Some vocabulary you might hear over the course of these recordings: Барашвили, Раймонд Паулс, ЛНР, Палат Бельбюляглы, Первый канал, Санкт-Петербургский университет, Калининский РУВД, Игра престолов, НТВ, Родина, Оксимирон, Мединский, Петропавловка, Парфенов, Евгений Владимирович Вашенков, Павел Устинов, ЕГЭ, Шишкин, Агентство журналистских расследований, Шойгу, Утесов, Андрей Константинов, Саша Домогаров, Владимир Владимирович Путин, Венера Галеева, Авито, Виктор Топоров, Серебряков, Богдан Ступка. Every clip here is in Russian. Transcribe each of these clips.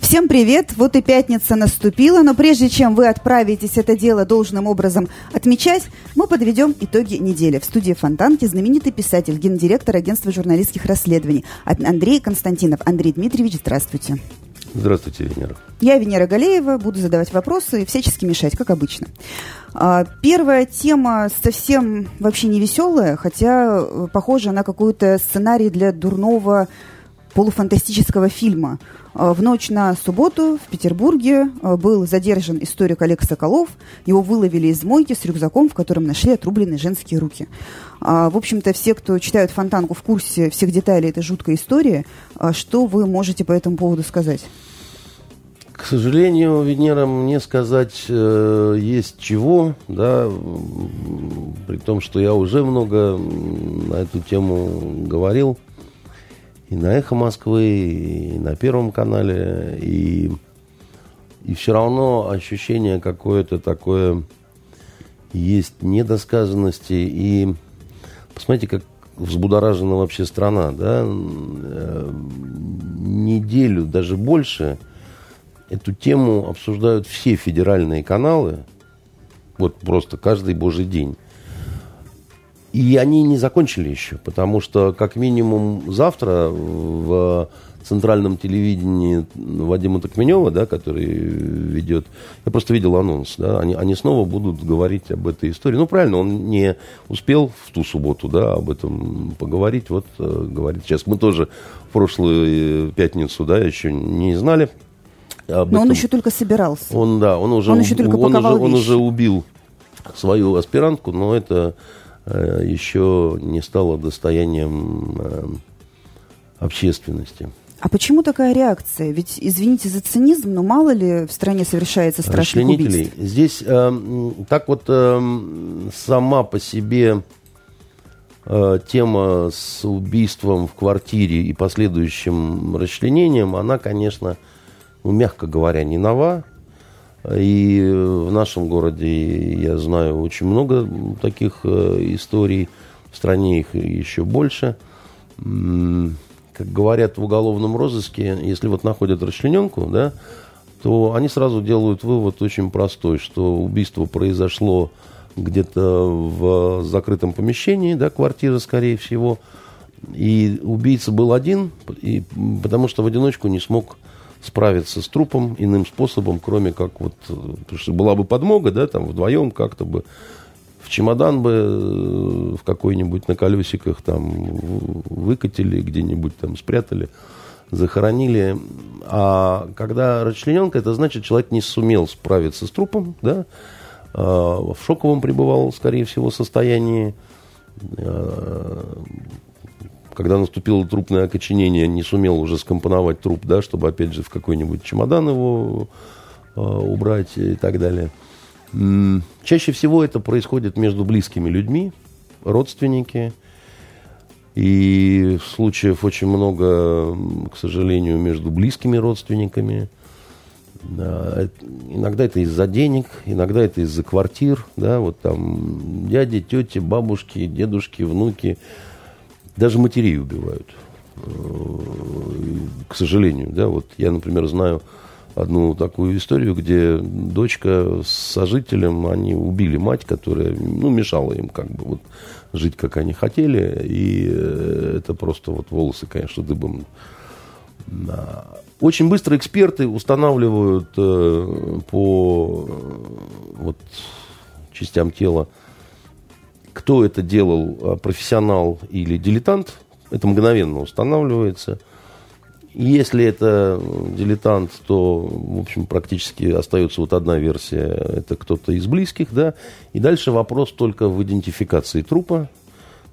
Всем привет! Вот и пятница наступила, но прежде чем вы отправитесь это дело должным образом отмечать, мы подведем итоги недели. В студии Фонтанки знаменитый писатель, гендиректор Агентства журналистских расследований Андрей Константинов. Андрей Дмитриевич, здравствуйте. Здравствуйте, Венера. Я Венера Галеева, буду задавать вопросы и всячески мешать, как обычно. Первая тема совсем вообще не веселая, хотя похожа на какой-то сценарий для дурного полуфантастического фильма. В ночь на субботу в Петербурге был задержан историк Олег Соколов. Его выловили из мойки с рюкзаком, в котором нашли отрубленные женские руки. В общем-то, все, кто читают «Фонтанку», в курсе всех деталей этой жуткой истории. Что вы можете по этому поводу сказать? К сожалению, Венера, мне сказать есть чего, да, при том, что я уже много на эту тему говорил. И на «Эхо Москвы», и на Первом канале, и все равно ощущение какое-то такое есть недосказанности. И посмотрите, как взбудоражена вообще страна, да? Неделю, даже больше, эту тему обсуждают все федеральные каналы, вот просто каждый божий день. И они не закончили еще, потому что, как минимум, завтра в центральном телевидении Вадима Токменева, да, который ведет... Я просто видел анонс, да, они снова будут говорить об этой истории. Ну, правильно, он не успел в ту субботу, да, об этом поговорить. Вот говорит сейчас. Мы тоже в прошлую пятницу, да, еще не знали об этом. Он еще только собирался. Он уже убил свою аспирантку, но это... еще не стало достоянием общественности. А почему такая реакция? Ведь, извините за цинизм, но мало ли в стране совершается страшных убийств. Здесь сама по себе тема с убийством в квартире и последующим расчленением, она, конечно, мягко говоря, не нова. И в нашем городе, я знаю, очень много таких историй. В стране их еще больше. Как говорят в уголовном розыске, если вот находят расчлененку, да, то они сразу делают вывод очень простой, что убийство произошло где-то в закрытом помещении, да, квартира, скорее всего. И убийца был один, потому что в одиночку не смог справиться с трупом иным способом, кроме как вот... Потому что была бы подмога, да, там вдвоем как-то бы в чемодан бы в какой-нибудь на колесиках там выкатили, где-нибудь там спрятали, захоронили. А когда расчлененка, это значит, человек не сумел справиться с трупом, да, в шоковом пребывал, скорее всего, состоянии. Когда наступило трупное окоченение, не сумел уже скомпоновать труп, да, чтобы, опять же, в какой-нибудь чемодан его убрать и так далее. Чаще всего это происходит между близкими людьми, родственники. И случаев очень много, к сожалению, между близкими родственниками. Иногда это из-за денег, иногда это из-за квартир. Да, вот там дяди, тети, бабушки, дедушки, внуки... Даже матерей убивают, к сожалению. Да? Вот я, например, знаю одну такую историю, где дочка с сожителем, они убили мать, которая, ну, мешала им как бы вот жить, как они хотели. И это просто вот волосы, конечно, дыбом. Очень быстро эксперты устанавливают по вот частям тела, кто это делал, профессионал или дилетант, это мгновенно устанавливается. Если это дилетант, то, в общем, практически остается вот одна версия, это кто-то из близких, да, и дальше вопрос только в идентификации трупа,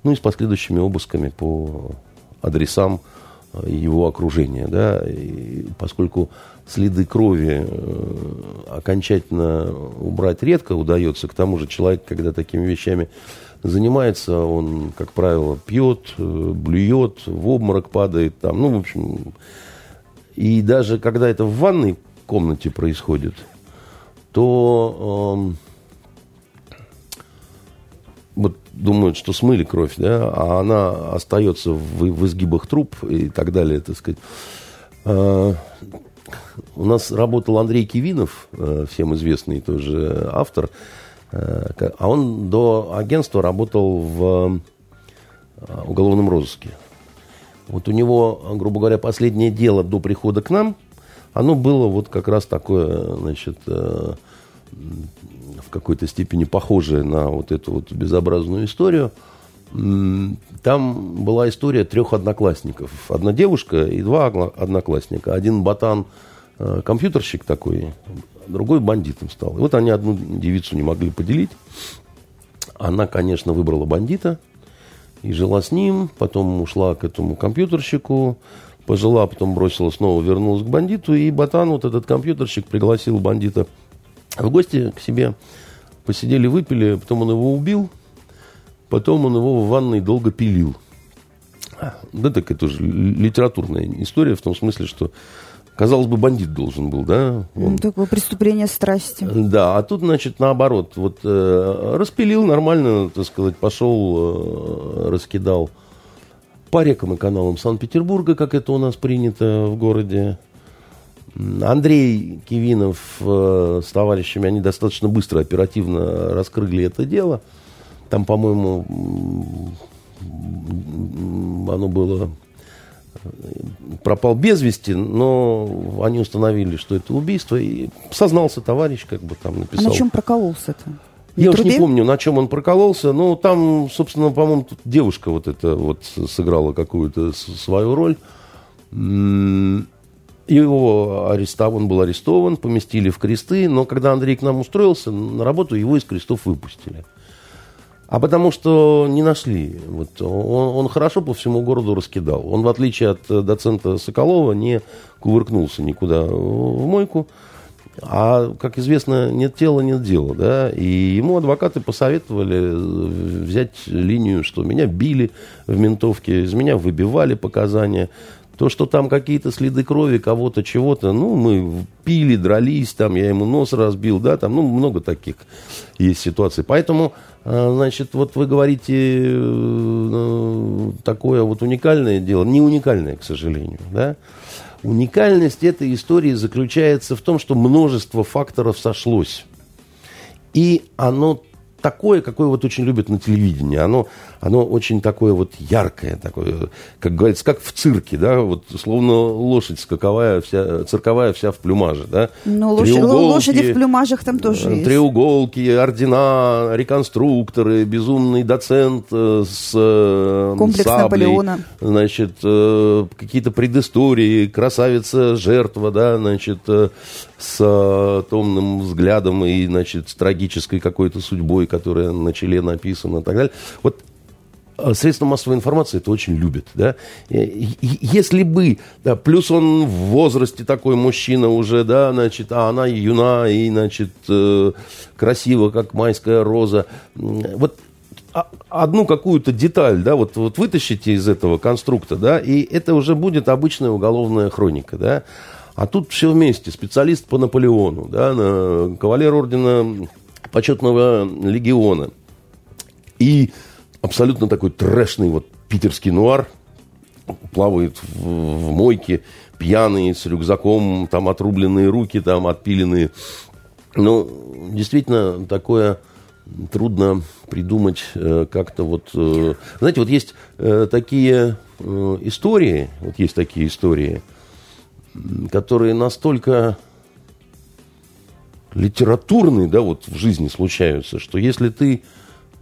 ну и с последующими обысками по адресам его окружения, да, и поскольку следы крови окончательно убрать редко удается. К тому же человек, когда такими вещами занимается, он, как правило, пьет, блюет, в обморок падает. Там, ну, в общем, и даже когда это в ванной комнате происходит, то вот думают, что смыли кровь, да, а она остается в изгибах труб и так далее, так сказать. У нас работал Андрей Кивинов, всем известный тоже автор, а он до агентства работал в уголовном розыске. Вот у него, грубо говоря, последнее дело до прихода к нам, оно было вот как раз такое, значит, в какой-то степени похожее на вот эту вот безобразную историю. Там была история 3 одноклассников. Одна девушка и 2 одноклассника. Один ботан, компьютерщик такой, другой бандитом стал. И вот они одну девицу не могли поделить. Она, конечно, выбрала бандита и жила с ним. Потом ушла к этому компьютерщику. Пожила, потом бросила, снова вернулась к бандиту. И ботан, вот этот компьютерщик, пригласил бандита в гости к себе. Посидели, выпили. Потом он его убил. Потом он его в ванной долго пилил. Да, такая тоже литературная история, в том смысле, что, казалось бы, бандит должен был, да? Он... Такое преступление страсти. Да, а тут, значит, наоборот. Вот распилил нормально, так сказать, пошел, раскидал по рекам и каналам Санкт-Петербурга, как это у нас принято в городе. Андрей Кивинов с товарищами, они достаточно быстро, оперативно раскрыли это дело. Там, по-моему, оно было... Пропал без вести, но они установили, что это убийство. И сознался товарищ, как бы там написал. А на чем прокололся-то? Я уж не помню, на чем он прокололся. Но там, собственно, по-моему, тут девушка вот эта вот сыграла какую-то свою роль. Его он был арестован, поместили в кресты. Но когда Андрей к нам устроился на работу, его из крестов выпустили. А потому что не нашли. Вот он хорошо по всему городу раскидал. Он, в отличие от доцента Соколова, не кувыркнулся никуда в мойку. А, как известно, нет тела, нет дела. Да? И ему адвокаты посоветовали взять линию, что меня били в ментовке, из меня выбивали показания. То, что там какие-то следы крови, кого-то, чего-то, ну, мы пили, дрались, там, я ему нос разбил, да, там, ну, много таких есть ситуаций. Поэтому, значит, вот вы говорите такое вот уникальное дело, не уникальное, к сожалению, да. Уникальность этой истории заключается в том, что множество факторов сошлось, и оно такое, какое вот очень любят на телевидении. Оно очень такое вот яркое, такое, как говорится, как в цирке, да, вот словно лошадь скаковая, вся, цирковая вся в плюмаже, да. Но лошади в плюмажах там тоже есть. Треуголки, ордена, реконструкторы, безумный доцент с комплекс саблей, Наполеона. Значит, какие-то предыстории, красавица-жертва, да, значит, с томным взглядом и, значит, с трагической какой-то судьбой, которая на челе написана и так далее. Вот средства массовой информации это очень любят. Да? Если бы, да, плюс он в возрасте такой мужчина уже, да, значит, а она юна и, значит, красива, как майская роза. Вот одну какую-то деталь, да, вот вытащите из этого конструкта, да, и это уже будет обычная уголовная хроника, да. А тут все вместе. Специалист по Наполеону, да, кавалер ордена Почетного легиона. И абсолютно такой трэшный вот питерский нуар. Плавает в мойке, пьяный, с рюкзаком, там отрубленные руки, там отпиленные. Ну, действительно, такое... Трудно придумать как-то вот... Знаете, вот есть такие истории, которые настолько литературные, да, вот в жизни случаются, что если ты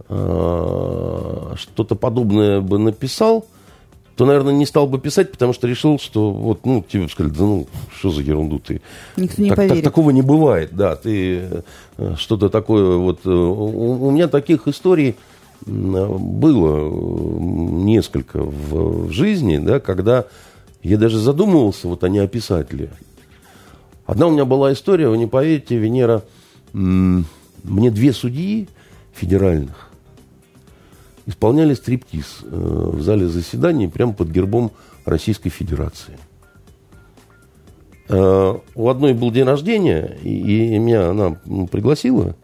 что-то подобное бы написал, то, наверное, не стал бы писать, потому что решил, что вот, ну, тебе сказали, да ну, что за ерунду ты. Никто не поверит. Такого не бывает, да, ты что-то такое вот... У меня таких историй было несколько в жизни, да, когда я даже задумывался вот, а не о писателе. Одна у меня была история, вы не поверите, Венера, мне две судьи федеральных исполняли стриптиз в зале заседаний прямо под гербом Российской Федерации. У одной был день рождения, и меня она пригласила,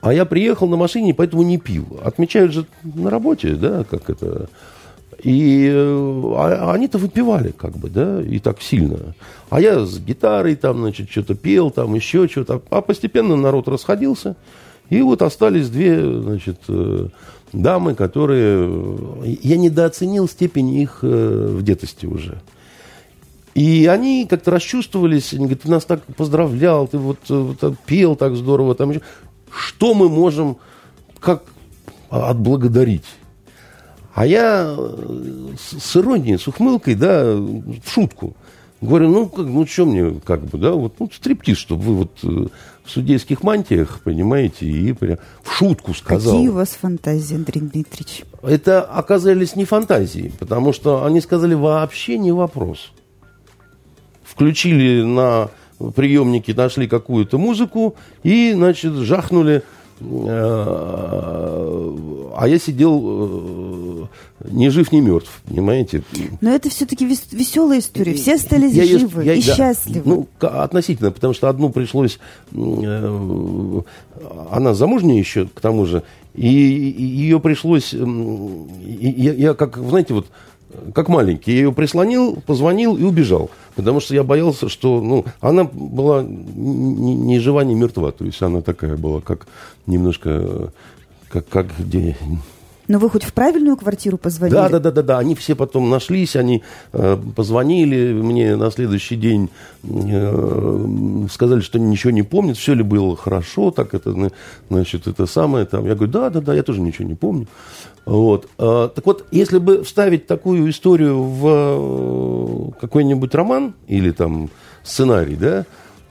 а я приехал на машине, поэтому не пил. Отмечают же на работе, да, как это... И они-то выпивали, как бы, да, и так сильно. А я с гитарой там, значит, что-то пел, там еще что-то. А постепенно народ расходился. И вот остались две, значит, дамы, которые... Я недооценил степень их вдетости уже. И они как-то расчувствовались. Они говорят, ты нас так поздравлял, ты вот пел так здорово. Там еще. Что мы можем как отблагодарить? А я с иронией, с ухмылкой, да, в шутку говорю, ну что мне, как бы, да, вот ну, стриптиз, чтобы вы вот в судейских мантиях, понимаете, и прям в шутку сказал. Какие у вас фантазии, Андрей Дмитриевич? Это оказались не фантазии, потому что они сказали вообще не вопрос. Включили на приемнике, нашли какую-то музыку и, значит, жахнули. А я сидел ни жив, ни мертв, понимаете? Но это все-таки веселая история. Все остались живы и счастливы. Ну, относительно, потому что одну пришлось... Она замужняя еще, к тому же. И ее пришлось... Я как, знаете, вот... Как маленький. Я ее прислонил, позвонил и убежал. Потому что я боялся, что... Ну, она была ни жива, ни мертва. То есть она такая была, как немножко... Как где... Но вы хоть в правильную квартиру позвонили? Да. Они все потом нашлись, они позвонили мне на следующий день, сказали, что ничего не помнят, все ли было хорошо, так это, значит, это самое там. Я говорю, да, я тоже ничего не помню. Вот. Так вот, если бы вставить такую историю в какой-нибудь роман или там сценарий, да,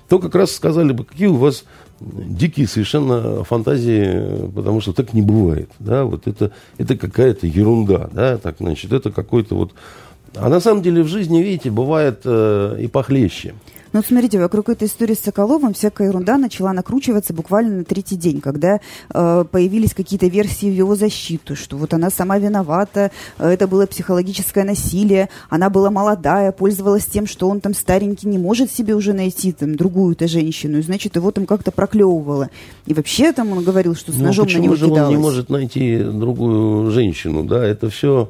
то как раз сказали бы, какие у вас... Дикие совершенно фантазии, потому что так не бывает. Да? Вот это какая-то ерунда. Да? Так, значит, это какой-то вот... А на самом деле в жизни, видите, бывает и похлеще. Ну, смотрите, вокруг этой истории с Соколовым всякая ерунда начала накручиваться буквально на третий день, когда появились какие-то версии в его защиту, что вот она сама виновата, это было психологическое насилие, она была молодая, пользовалась тем, что он там старенький, не может себе уже найти там другую-то женщину, и, значит, его там как-то проклевывало. И вообще там он говорил, что с ножом на него кидалось. Почему же он не может найти другую женщину, да, это все...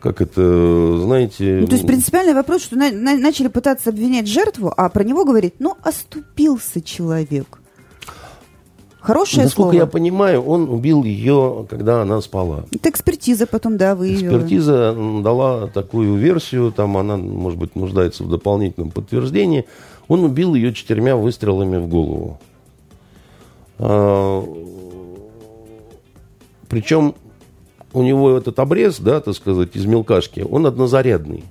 Как это, знаете... Ну, то есть принципиальный вопрос, что начали пытаться обвинять жертву, а про него говорить, оступился человек. Хорошее слово. Насколько я понимаю, он убил ее, когда она спала. Это экспертиза потом, да, выявила. Экспертиза дала такую версию, там она, может быть, нуждается в дополнительном подтверждении. Он убил ее 4 выстрелами в голову. Причем... У него этот обрез, да, так сказать, из мелкашки, он однозарядный.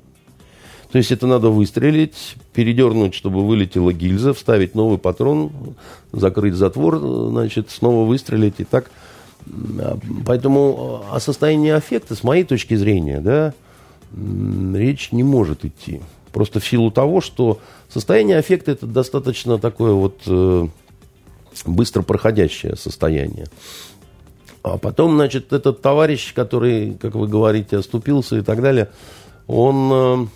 То есть это надо выстрелить, передернуть, чтобы вылетела гильза, вставить новый патрон, закрыть затвор, значит, снова выстрелить и так. Поэтому о состоянии аффекта, с моей точки зрения, да, речь не может идти. Просто в силу того, что состояние аффекта – это достаточно такое вот быстро проходящее состояние. А потом, значит, этот товарищ, который, как вы говорите, оступился и так далее, он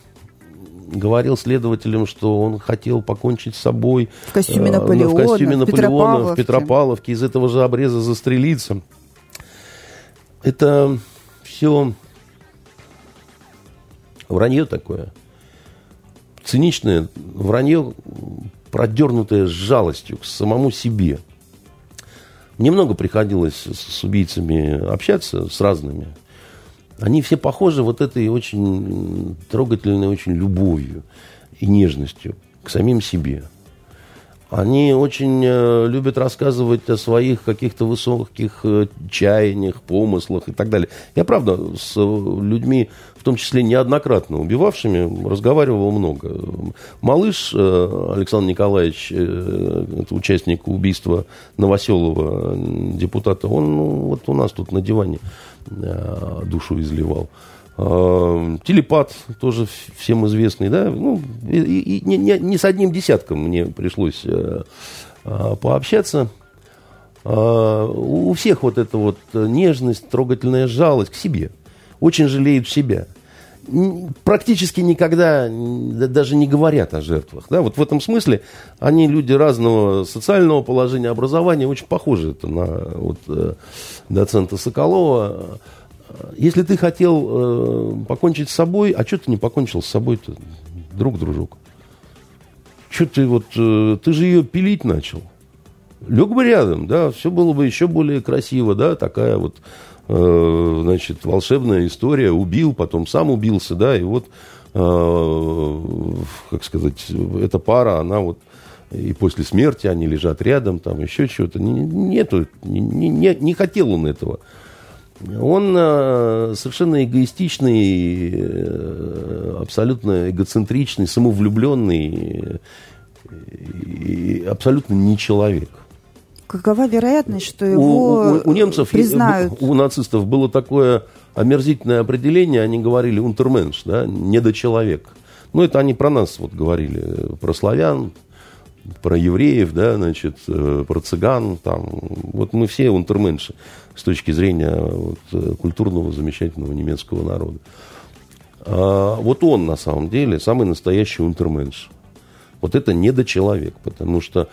говорил следователям, что он хотел покончить с собой в костюме Наполеона, в Петропавловке, из этого же обреза застрелиться. Это все вранье такое. Циничное вранье, продернутое с жалостью к самому себе. Немного приходилось с убийцами общаться, с разными. Они все похожи вот этой очень трогательной, очень любовью и нежностью к самим себе. Они очень любят рассказывать о своих каких-то высоких чаяниях, помыслах и так далее. Я, правда, с людьми, в том числе неоднократно убивавшими, разговаривал много. Малыш Александр Николаевич, участник убийства Новоселова, депутата, он вот у нас тут на диване душу изливал. Телепат, тоже всем известный, да, ну, и не с одним десятком мне пришлось пообщаться. У всех вот эта вот нежность, трогательная жалость к себе. Очень жалеют себя. Практически никогда даже не говорят о жертвах. Да? Вот в этом смысле они люди разного социального положения, образования, очень похожи это на вот, доцента Соколова. Если ты хотел покончить с собой, а что ты не покончил с собой-то, друг-дружок? Что ты вот... ты же ее пилить начал. Лег бы рядом, да, все было бы еще более красиво, да, такая вот, значит, волшебная история. Убил, потом сам убился, да, и вот, как сказать, эта пара, она вот и после смерти они лежат рядом, там еще что-то. Нету, не хотел он этого. Он совершенно эгоистичный, абсолютно эгоцентричный, самовлюбленный и абсолютно не человек. Какова вероятность, что его у немцев, признают? У нацистов было такое омерзительное определение, они говорили «унтерменш», да, «недочеловек». Ну, это они про нас вот говорили, про славян, про евреев, да, значит, про цыган. Там. Вот мы все унтерменши с точки зрения вот, культурного, замечательного немецкого народа. А вот он, на самом деле, самый настоящий унтерменш. Вот это недочеловек, потому что...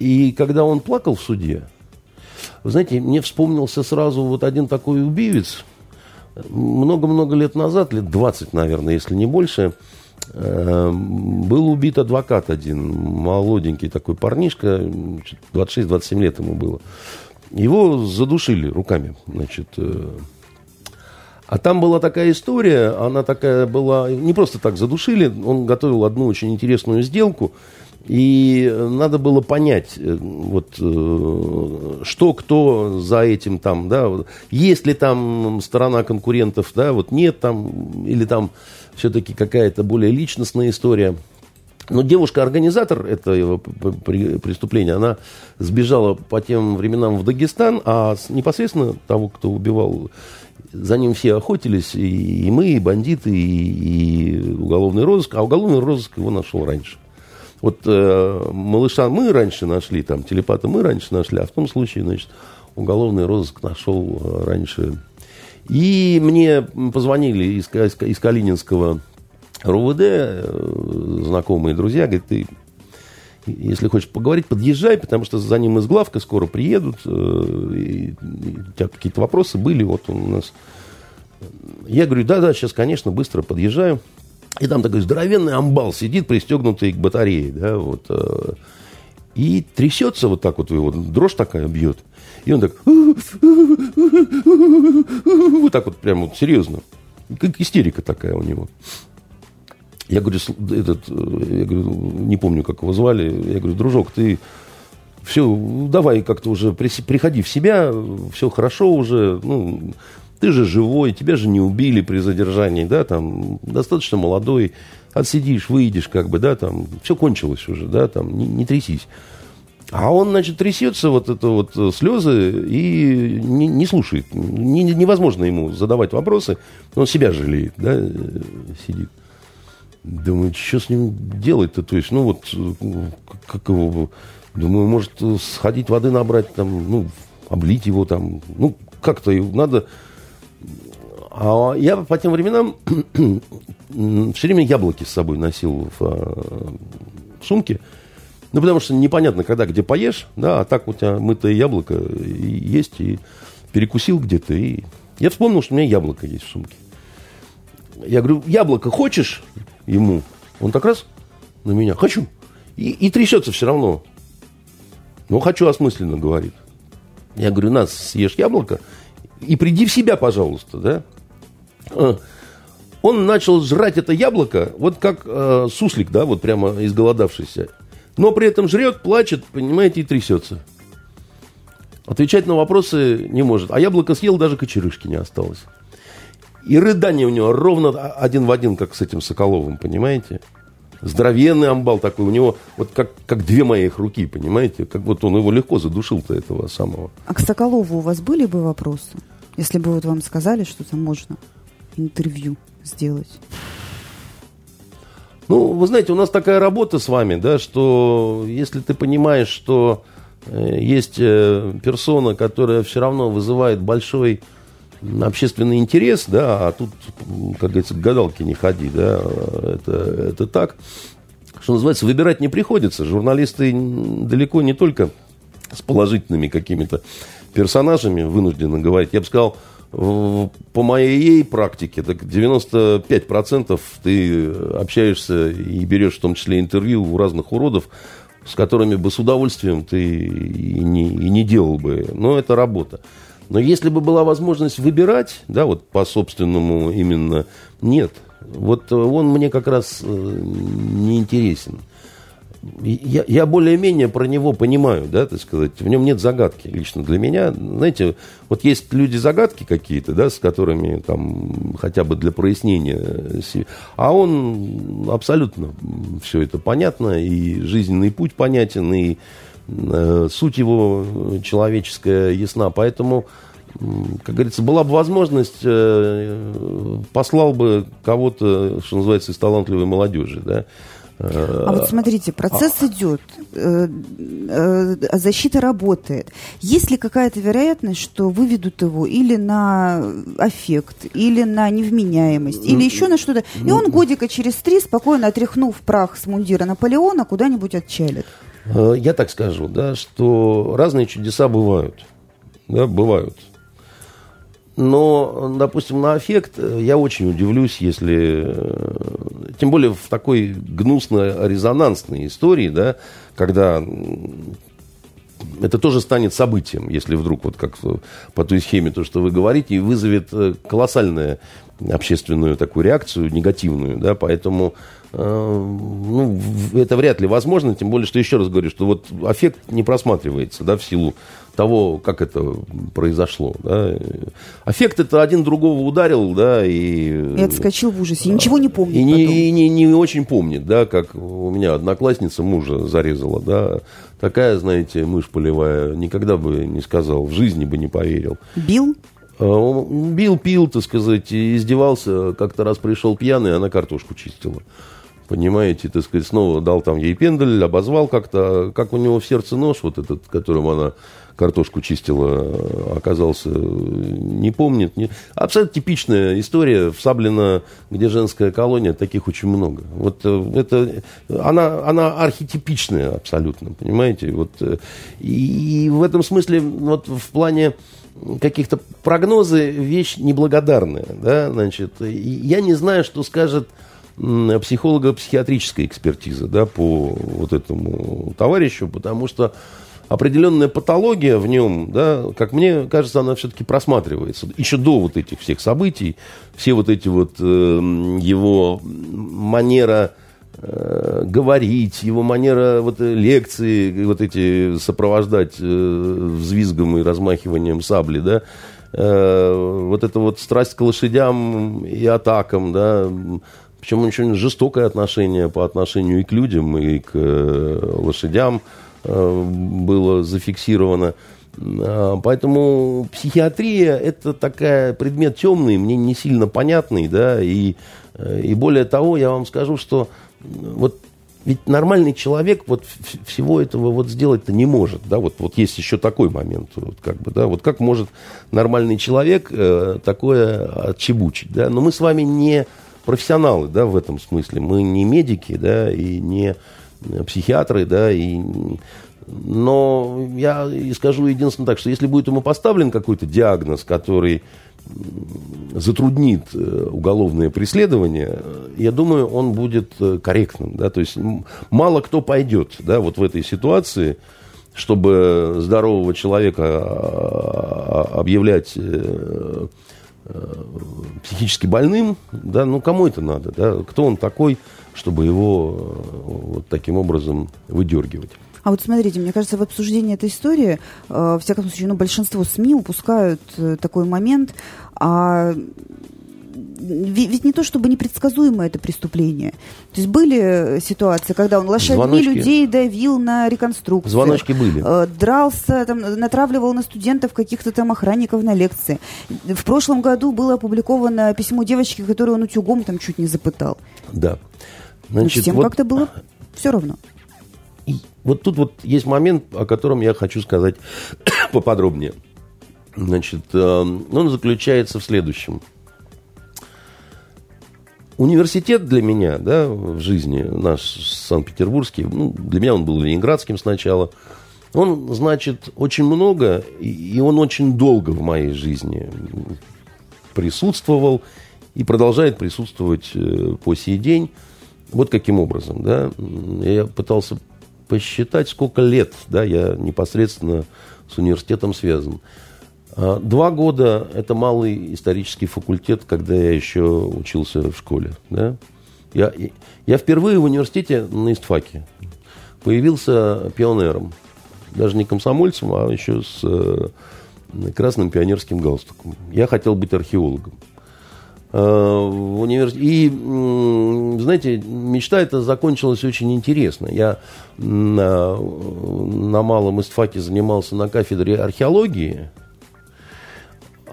И когда он плакал в суде, вы знаете, мне вспомнился сразу вот один такой убивец. Много-много лет назад, лет 20, наверное, если не больше, был убит адвокат один, молоденький такой парнишка, 26-27 лет ему было. Его задушили руками, значит. А там была такая история, она такая была... Не просто так задушили, он готовил одну очень интересную сделку. И надо было понять, вот, что, кто за этим там, да, есть ли там сторона конкурентов, да, вот нет там, или там все-таки какая-то более личностная история. Но девушка-организатор этого преступления, она сбежала по тем временам в Дагестан, а непосредственно того, кто убивал, за ним все охотились, и мы, и бандиты, и уголовный розыск, а уголовный розыск его нашел раньше. Вот малыша мы раньше нашли, там, телепата мы раньше нашли, а в том случае, значит, уголовный розыск нашел раньше. И мне позвонили из Калининского РУВД, знакомые друзья, говорят, ты, если хочешь поговорить, подъезжай, потому что за ним из главка скоро приедут, и у тебя какие-то вопросы были, вот он у нас. Я говорю, да, сейчас, конечно, быстро подъезжаю. И там такой здоровенный амбал сидит, пристегнутый к батарее, да, вот. И трясется вот так вот, его дрожь такая бьет. И он так... Вот так вот прям вот серьезно. Как истерика такая у него. Я говорю, не помню, как его звали. Я говорю, дружок, ты все, давай как-то уже приходи в себя, все хорошо уже, ну... Ты же живой, тебя же не убили при задержании, да, там, достаточно молодой, отсидишь, выйдешь, как бы, да, там, все кончилось уже, да, там, не трясись. А он, значит, трясется, вот это вот слезы, и не слушает. Невозможно ему задавать вопросы, он себя жалеет, да, сидит. Думаю, что с ним делать-то, то есть, ну, вот, как его, думаю, может, сходить воды набрать, там, ну, облить его, там, ну, как-то надо... А я по тем временам все время яблоки с собой носил в сумке. Ну, потому что непонятно, когда где поешь, да, а так у тебя мытое яблоко есть, и перекусил где-то. И... Я вспомнил, что у меня яблоко есть в сумке. Я говорю, яблоко хочешь ему? Он так раз на меня, хочу. И трясется все равно. Но хочу осмысленно, говорит. Я говорю, на, съешь яблоко. И приди в себя, пожалуйста, да? Он начал жрать это яблоко, вот как суслик, да, вот прямо изголодавшийся. Но при этом жрет, плачет, понимаете, и трясется. Отвечать на вопросы не может. А яблоко съел, даже кочерышки не осталось. И рыдание у него ровно один в один, как с этим Соколовым, понимаете? Здоровенный амбал такой. У него вот как две моих руки, понимаете? Как вот он его легко задушил-то, этого самого. А к Соколову у вас были бы вопросы? Если бы вот вам сказали, что там можно интервью сделать. Ну, вы знаете, у нас такая работа с вами, да, что если ты понимаешь, что есть персона, которая все равно вызывает большой общественный интерес, да, а тут, как говорится, к гадалке не ходи, да, это так, что называется, выбирать не приходится. Журналисты далеко не только с положительными какими-то персонажами вынуждены говорить. Я бы сказал, по моей практике, так 95% ты общаешься и берешь в том числе интервью у разных уродов, с которыми бы с удовольствием ты и не делал бы. Но это работа. Но если бы была возможность выбирать, да, вот по собственному именно, нет. Вот он мне как раз не интересен. Я более-менее про него понимаю, да, так сказать. В нем нет загадки лично для меня. Знаете, вот есть люди-загадки какие-то, да, с которыми там хотя бы для прояснения. А он абсолютно все это понятно, и жизненный путь понятен, и суть его человеческая ясна. Поэтому, как говорится, была бы возможность, послал бы кого-то, что называется, из талантливой молодежи, да. А вот смотрите, процесс идет, защита работает. Есть ли какая-то вероятность, что выведут его или на аффект, или на невменяемость, или еще на что-то, и он годика через 3, спокойно отряхнув прах с мундира Наполеона, куда-нибудь отчалит? Я так скажу, да, что разные чудеса бывают, да, бывают. Но, допустим, на аффект я очень удивлюсь, если... Тем более в такой гнусно-резонансной истории, да, когда это тоже станет событием, если вдруг вот как по той схеме, то, что вы говорите, и вызовет колоссальную общественную такую реакцию, негативную, да, поэтому... Ну, это вряд ли возможно, тем более, что еще раз говорю, что вот аффект не просматривается, да, в силу того, как это произошло, да. Аффект — это один другого ударил, да, и отскочил в ужасе, и ничего не помнит. И не очень помнит, да, как у меня одноклассница мужа зарезала, да. Такая, знаете, мышь полевая, никогда бы не сказал, в жизни бы не поверил. Бил? Бил, пил, так сказать, и издевался. Как-то раз пришел пьяный, она картошку чистила. Понимаете, так сказать, снова дал там ей пендель, обозвал как-то, как у него в сердце нож, вот этот, которым она картошку чистила, оказался, не помнит. Не... Абсолютно типичная история в Саблино, где женская колония, таких очень много. Вот это, она архетипичная абсолютно, понимаете. Вот, и в этом смысле, вот в плане каких-то прогнозы, вещь неблагодарная, да, значит, я не знаю, что скажет психолого-психиатрическая экспертиза, да, по вот этому товарищу, потому что определенная патология в нем, да, как мне кажется, она все-таки просматривается. Еще до вот этих всех событий, все вот эти вот его манера говорить, его манера вот, лекции вот эти сопровождать взвизгом и размахиванием сабли, да, вот эта вот страсть к лошадям и атакам, да, причем очень жестокое отношение по отношению и к людям, и к лошадям было зафиксировано. Поэтому психиатрия — это такая предмет темный, мне не сильно понятный, да, и более того, я вам скажу, что вот ведь нормальный человек вот всего этого вот сделать-то не может, да, вот есть еще такой момент, вот как бы, да, вот как может нормальный человек такое отчебучить, да, но мы с вами не профессионалы, да, в этом смысле, мы не медики, да, и не психиатры, да, но я скажу единственное так, что если будет ему поставлен какой-то диагноз, который затруднит уголовное преследование, я думаю, он будет корректным. Да? То есть мало кто пойдет, да, вот в этой ситуации, чтобы здорового человека объявлять психически больным. Да? Ну, кому это надо? Да? Кто он такой, чтобы его вот таким образом выдергивать? А вот смотрите, мне кажется, в обсуждении этой истории, во всяком случае, большинство СМИ упускают такой момент, ведь не то чтобы непредсказуемо это преступление. То есть были ситуации, когда он лошадьми людей давил на реконструкцию. Звоночки были. Дрался, там, натравливал на студентов каких-то там охранников на лекции. В прошлом году было опубликовано письмо девочки, которую он утюгом там чуть не запытал. Да. Значит, всем вот... как-то было все равно. Вот тут вот есть момент, о котором я хочу сказать поподробнее. Значит, он заключается в следующем. Университет для меня, да, в жизни наш санкт-петербургский, ну, для меня он был ленинградским сначала, он значит очень много, и он очень долго в моей жизни присутствовал и продолжает присутствовать по сей день. Вот каким образом, да, я пытался посчитать, сколько лет, да, я непосредственно с университетом связан. 2 года – это малый исторический факультет, когда я еще учился в школе. Да? Я впервые в университете на истфаке появился пионером. Даже не комсомольцем, а еще с красным пионерским галстуком. Я хотел быть археологом. И, знаете, мечта эта закончилась очень интересно. Я на малом истфаке занимался на кафедре археологии.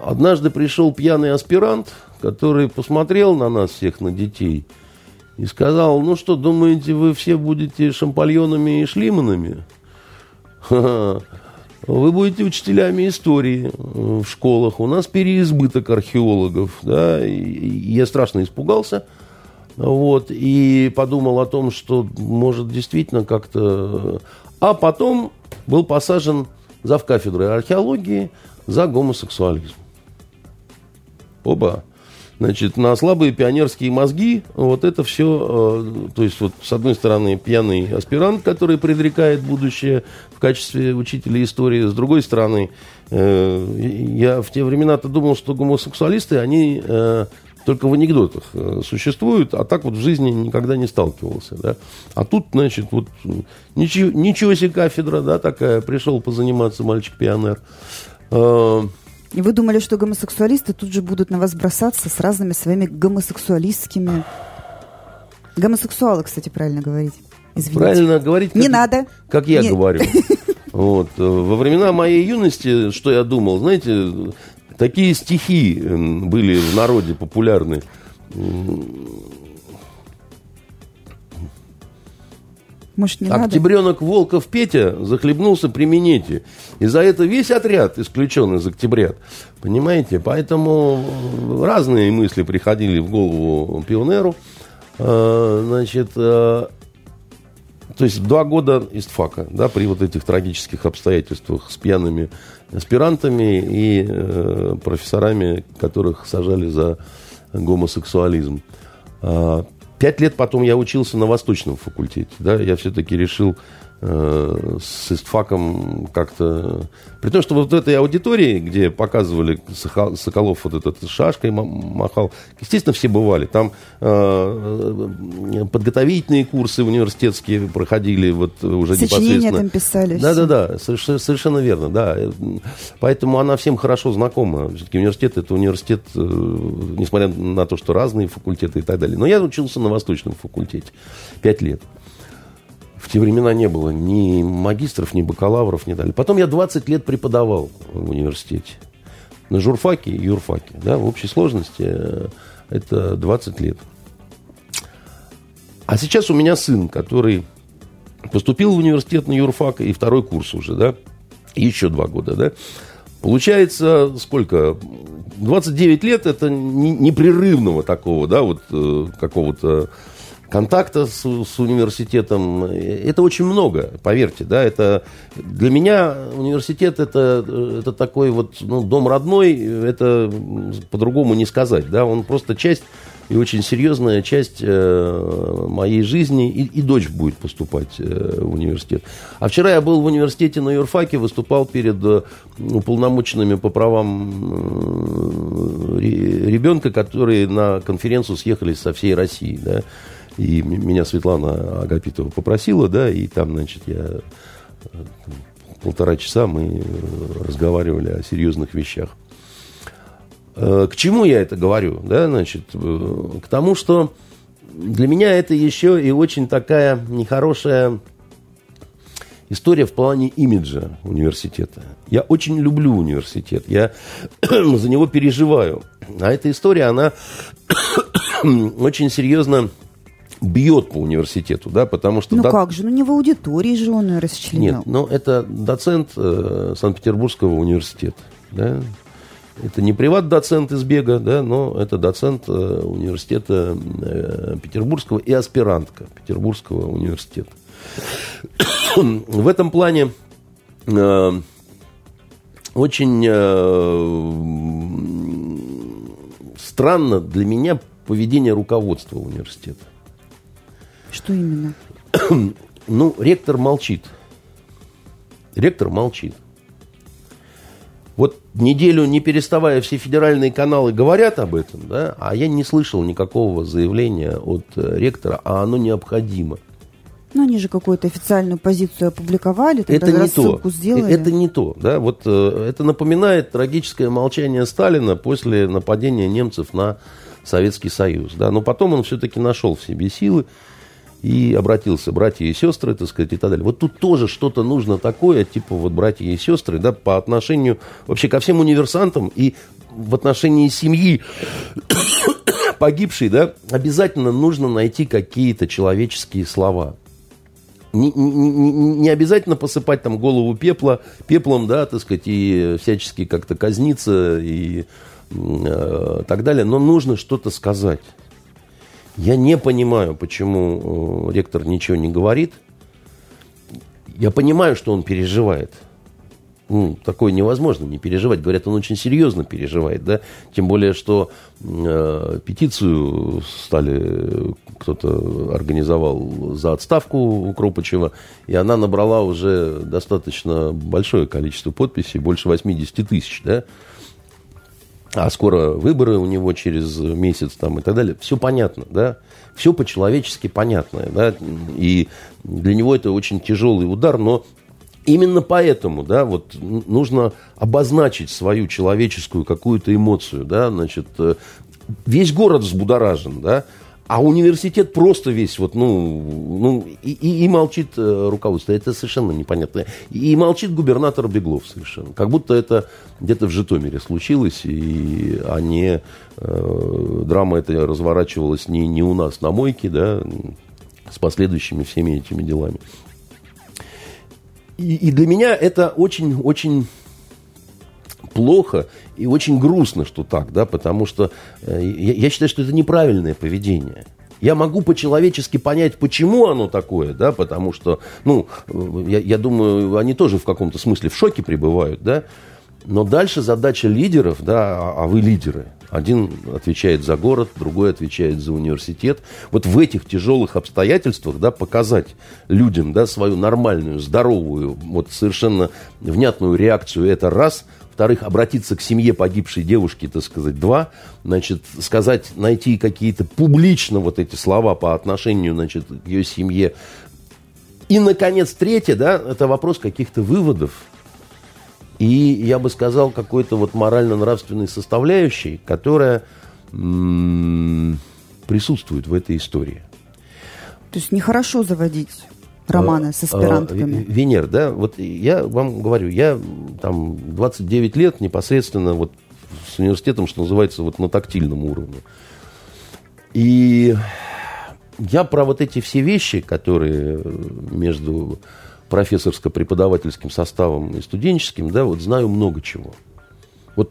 Однажды пришел пьяный аспирант, который посмотрел на нас всех, на детей, и сказал: ну что, думаете, вы все будете шампальонами и шлиманами? Вы будете учителями истории в школах. У нас переизбыток археологов. Да? И я страшно испугался. Вот, и подумал о том, что может действительно как-то... А потом был посажен завкафедрой археологии за гомосексуализм. Оба. Значит, на слабые пионерские мозги вот это все, то есть вот с одной стороны пьяный аспирант, который предрекает будущее в качестве учителя истории, с другой стороны я в те времена-то думал, что гомосексуалисты, они только в анекдотах существуют, а так вот в жизни никогда не сталкивался, да? А тут, значит, вот ничего себе кафедра, да, такая, пришел позаниматься мальчик-пионер. И вы думали, что гомосексуалисты тут же будут на вас бросаться с разными своими гомосексуалистскими... Гомосексуалы, кстати, правильно говорить. Извините. Правильно говорить, как, не надо. Как я говорю. Вот. Во времена моей юности, что я думал, знаете, такие стихи были в народе популярны. Может, не Октябренок надо? Волков Петя захлебнулся при минете. И за это весь отряд исключен из октября. Понимаете? Поэтому разные мысли приходили в голову пионеру. Значит, то есть 2 года истфака, да, при вот этих трагических обстоятельствах с пьяными аспирантами и профессорами, которых сажали за гомосексуализм. 5 лет потом я учился на Восточном факультете. Да, я все-таки решил с истфаком как-то... При том, что вот в этой аудитории, где показывали Соколов вот этот шашкой махал, естественно, все бывали. Там подготовительные курсы университетские проходили вот уже непосредственно. Сочинения там писали. Да-да-да, совершенно верно, да. Поэтому она всем хорошо знакома. Все-таки университет — это университет, несмотря на то, что разные факультеты и так далее. Но я учился на Восточном факультете 5 лет. В те времена не было ни магистров, ни бакалавров, ни далее. Потом я 20 лет преподавал в университете. На журфаке и юрфаке. Да, в общей сложности это 20 лет. А сейчас у меня сын, который поступил в университет на юрфак, и 2-й курс уже, да? И еще 2 года, да? Получается, сколько? 29 лет это непрерывного такого, да, вот какого-то... контакта с университетом. Это очень много, поверьте. Да, это, для меня университет это такой вот, ну, дом родной, это по-другому не сказать. Да, он просто часть, и очень серьезная часть моей жизни. И дочь будет поступать в университет. А вчера я был в университете на юрфаке, выступал перед уполномоченными по правам ребенка, которые на конференцию съехались со всей России, да. И меня Светлана Агапитова попросила, да, и там, значит, я 1,5 часа мы разговаривали о серьезных вещах. К чему я это говорю? Да, значит, к тому, что для меня это еще и очень такая нехорошая история в плане имиджа университета. Я очень люблю университет, я за него переживаю. А эта история, она очень серьезно бьет по университету, да, потому что... как же, не в аудитории же он ее расчленял. Нет, это доцент Санкт-Петербургского университета, да. Это не приват-доцент из Бега, да, но это доцент университета Петербургского и аспирантка Петербургского университета. В этом плане очень странно для меня поведение руководства университета. Что именно? Ректор молчит. Ректор молчит. Вот неделю, не переставая, все федеральные каналы говорят об этом, да, а я не слышал никакого заявления от ректора, а оно необходимо. Они же какую-то официальную позицию опубликовали, тогда рассылку сделали. Это не то, да, это напоминает трагическое молчание Сталина после нападения немцев на Советский Союз, да, но потом он все-таки нашел в себе силы и обратился, братья и сестры, так сказать, и так далее. Тут тоже что-то нужно такое, типа братья и сестры, да, по отношению вообще ко всем универсантам и в отношении семьи погибшей, да, обязательно нужно найти какие-то человеческие слова. Не обязательно посыпать там голову пеплом, да, так сказать, и всячески как-то казниться и так далее, но нужно что-то сказать. Я не понимаю, почему ректор ничего не говорит. Я понимаю, что он переживает. Такое невозможно не переживать. Говорят, он очень серьезно переживает, да? Тем более, что петицию кто-то организовал за отставку у Кропачева, и она набрала уже достаточно большое количество подписей, больше 80 тысяч, да? А скоро выборы у него через месяц там, и так далее. Все понятно, да? Все по-человечески понятно, да? И для него это очень тяжелый удар, но именно поэтому, да, нужно обозначить свою человеческую какую-то эмоцию, да? Значит, весь город взбудоражен, да? А университет просто весь и молчит руководство. Это совершенно непонятно. И молчит губернатор Беглов совершенно. Как будто это где-то в Житомире случилось, драма эта разворачивалась не у нас на мойке, да, с последующими всеми этими делами. И для меня это очень-очень... плохо и очень грустно, что так, да, потому что я считаю, что это неправильное поведение. Я могу по-человечески понять, почему оно такое, да, потому что, я думаю, они тоже в каком-то смысле в шоке пребывают, да, но дальше задача лидеров, да, а вы лидеры. Один отвечает за город, другой отвечает за университет. В этих тяжелых обстоятельствах, да, показать людям, да, свою нормальную, здоровую, совершенно внятную реакцию, это раз. Во-вторых, обратиться к семье погибшей девушки, так сказать, два. Значит, сказать, найти какие-то публично эти слова по отношению, значит, к ее семье. И, наконец, третье, да, это вопрос каких-то выводов. И, я бы сказал, какой-то морально-нравственной составляющей, которая присутствует в этой истории. То есть нехорошо заводить романы с аспирантками. Венер, да, я вам говорю, я там 29 лет непосредственно с университетом, что называется, на тактильном уровне. И я про эти все вещи, которые между профессорско-преподавательским составом и студенческим, да, знаю много чего.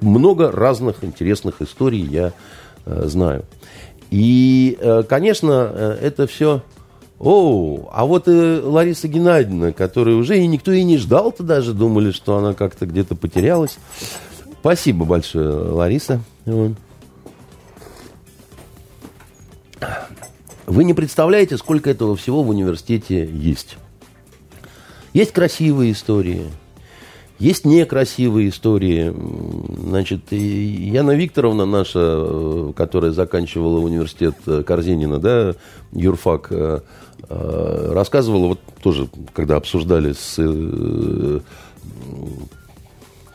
Много разных интересных историй я знаю. И, конечно, это все... а и Лариса Геннадьевна, которую уже и никто и не ждал-то даже, думали, что она как-то где-то потерялась. Спасибо большое, Лариса. Вы не представляете, сколько этого всего в университете есть. Есть красивые истории, есть некрасивые истории. Значит, Яна Викторовна наша, которая заканчивала университет Корзинина, да, юрфак, рассказывала, тоже, когда обсуждали с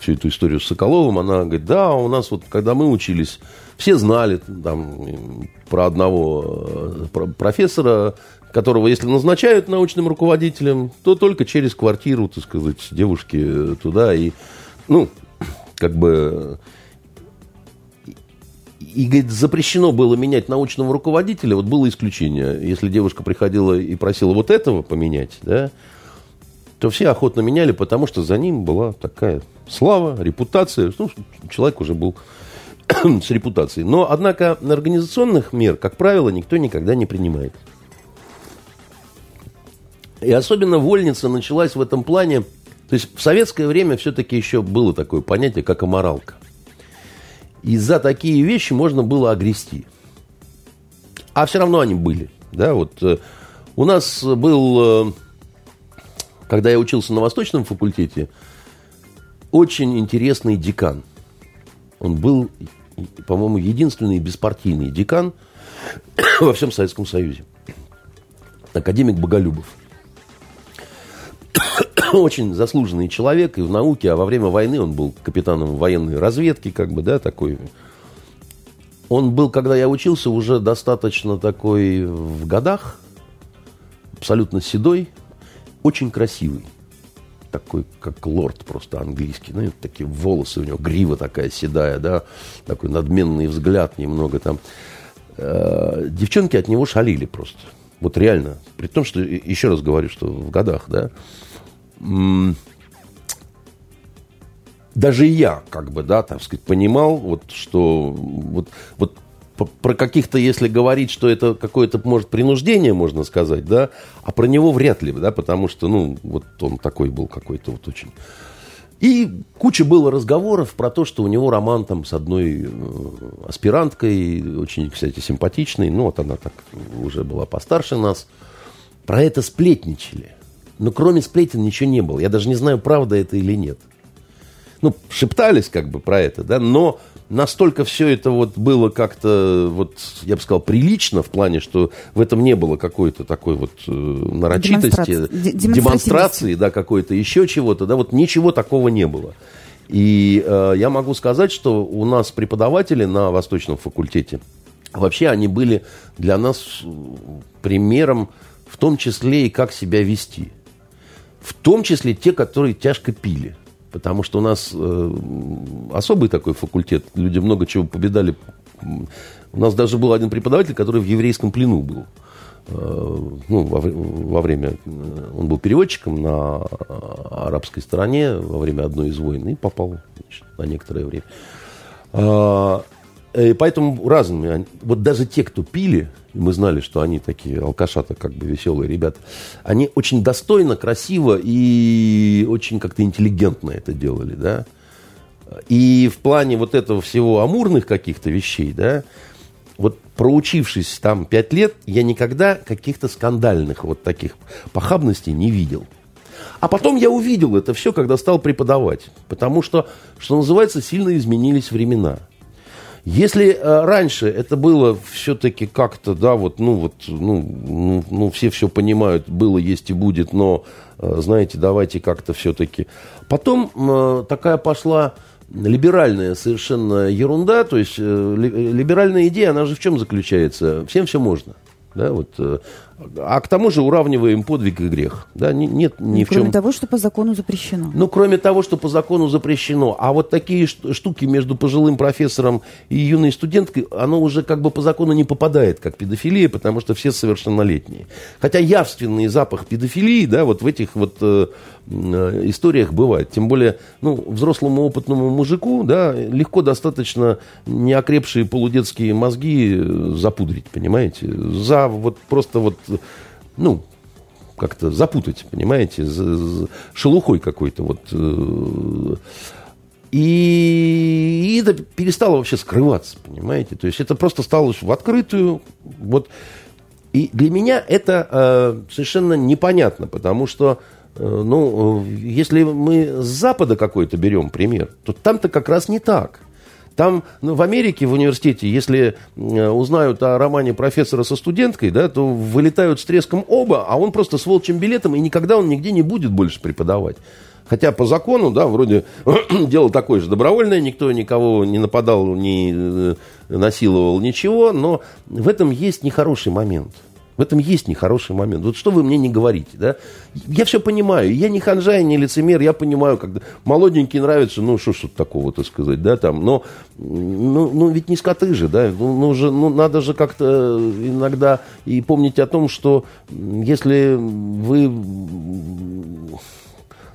всю эту историю с Соколовым, она говорит, да, у нас вот, когда мы учились, все знали там про одного профессора, которого, если назначают научным руководителем, то только через квартиру, так сказать, девушки туда и, ну, как бы... И, говорит, запрещено было менять научного руководителя, вот было исключение. Если девушка приходила и просила вот этого поменять, да, то все охотно меняли, потому что за ним была такая слава, репутация. Ну, человек уже был с репутацией. Но, однако, организационных мер, как правило, никто никогда не принимает. И особенно вольница началась в этом плане. То есть в советское время все-таки еще было такое понятие, как аморалка. И за такие вещи можно было огрести. А все равно они были. Да, вот, у нас был, когда я учился на Восточном факультете, очень интересный декан. Он был, по-моему, единственный беспартийный декан во всем Советском Союзе. Академик Боголюбов. Очень заслуженный человек и в науке, а во время войны он был капитаном военной разведки, как бы, да, такой. Он был, когда я учился, уже достаточно такой в годах, абсолютно седой, очень красивый. Такой, как лорд просто английский. Ну, такие волосы у него, грива такая седая, да, такой надменный взгляд немного там. Девчонки от него шалили просто. Вот реально. При том, что, еще раз говорю, что в годах, да, даже я, как бы, да, так сказать, понимал, вот, что вот про каких-то, если говорить, что это какое-то, может, принуждение, можно сказать, да, а про него вряд ли, да, потому что, ну, вот он такой был какой-то вот очень. И куча было разговоров про то, что у него роман там с одной аспиранткой, очень, кстати, симпатичной, ну, вот она так уже была постарше нас, про это сплетничали. Но кроме сплетен ничего не было. Я даже не знаю, правда это или нет. Ну, шептались как бы про это, да, но настолько все это вот было как-то, вот, я бы сказал, прилично в плане, что в этом не было какой-то такой вот нарочитости, демонстрации, да, какой-то еще чего-то, да, вот ничего такого не было. И я могу сказать, что у нас преподаватели на Восточном факультете, вообще они были для нас примером в том числе и как себя вести. В том числе те, которые тяжко пили. Потому что у нас особый такой факультет. Люди много чего повидали. У нас даже был один преподаватель, который в еврейском плену был. Ну, во время... Он был переводчиком на арабской стороне во время одной из войн. И попал, значит, на некоторое время. И поэтому разными. Вот даже те, кто пили, мы знали, что они такие алкашата, как бы веселые ребята, они очень достойно, красиво и очень как-то интеллигентно это делали, да. И в плане вот этого всего амурных каких-то вещей, да, вот проучившись там 5 лет, я никогда каких-то скандальных вот таких похабностей не видел. А потом я увидел это все, когда стал преподавать, потому что, что называется, сильно изменились времена. Если раньше это было все-таки как-то, да, вот, все все понимают, было, есть и будет, но, знаете, давайте как-то все-таки. Потом такая пошла либеральная совершенно ерунда, то есть либеральная идея, она же в чем заключается? Всем все можно. Да, вот. А к тому же уравниваем подвиг и грех. Да, нет ни в чем. Кроме того, что по закону запрещено. Ну, кроме того, что по закону запрещено. А вот такие штуки между пожилым профессором и юной студенткой, оно уже как бы по закону не попадает, как педофилия, потому что все совершеннолетние. Хотя явственный запах педофилии, да, вот в этих вот историях бывает. Тем более, ну, взрослому опытному мужику, да, легко достаточно неокрепшие полудетские мозги запудрить, понимаете? За вот просто вот, ну, как-то запутать, понимаете, шелухой какой-то. Вот. И это перестало вообще скрываться, понимаете. То есть это просто стало в открытую. Вот. И для меня это совершенно непонятно, потому что, ну, если мы с Запада какой-то берем пример, то там-то как раз не так. Там, ну, в Америке, в университете, если узнают о романе профессора со студенткой, да, то вылетают с треском оба, а он просто с волчьим билетом, и никогда он нигде не будет больше преподавать. Хотя по закону, да, вроде дело такое же добровольное, никто никого не нападал, не насиловал, ничего, но в этом есть нехороший момент. В этом есть нехороший момент. Вот что вы мне не говорите, да? Я все понимаю. Я не ханжа, я не лицемер. Я понимаю, когда молоденькие нравятся, ну, что ж тут такого-то сказать, да, там. Но ведь не скоты же, да. Ну, надо же как-то иногда и помнить о том, что если вы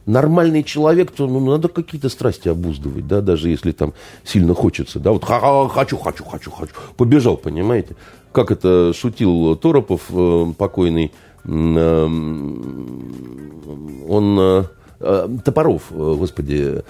нормальный человек, то надо какие-то страсти обуздывать, да, даже если там сильно хочется, да, вот хочу, побежал, понимаете, как это шутил Торопов, покойный, он, Топоров, господи,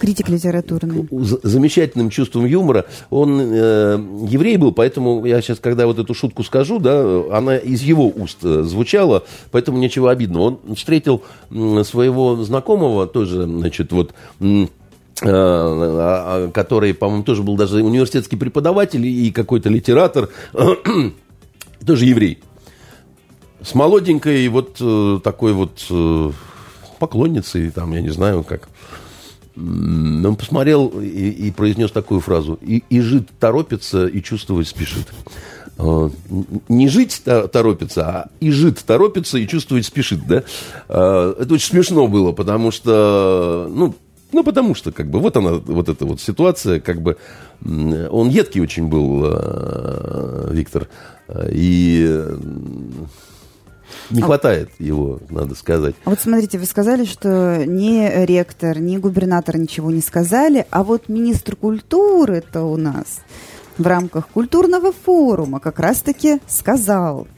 критик литературный, замечательным чувством юмора, он еврей был, поэтому я сейчас, когда вот эту шутку скажу, да, она из его уст звучала, поэтому ничего обидного. Он встретил своего знакомого, тоже, значит, вот, который, по-моему, тоже был даже университетский преподаватель и какой-то литератор, тоже еврей, с молоденькой вот такой вот поклонницей, там, я не знаю, как. Он посмотрел и произнес такую фразу: «И жить торопится, и чувствовать спешит». Не жить торопится, а и жить торопится, и чувствовать спешит, да? Это очень смешно было, потому что, потому что, как бы, вот она, вот эта вот ситуация, как бы, он едкий очень был, Виктор, и не хватает его, надо сказать. А вот смотрите, вы сказали, что ни ректор, ни губернатор ничего не сказали, а вот министр культуры-то у нас в рамках культурного форума как раз-таки сказал,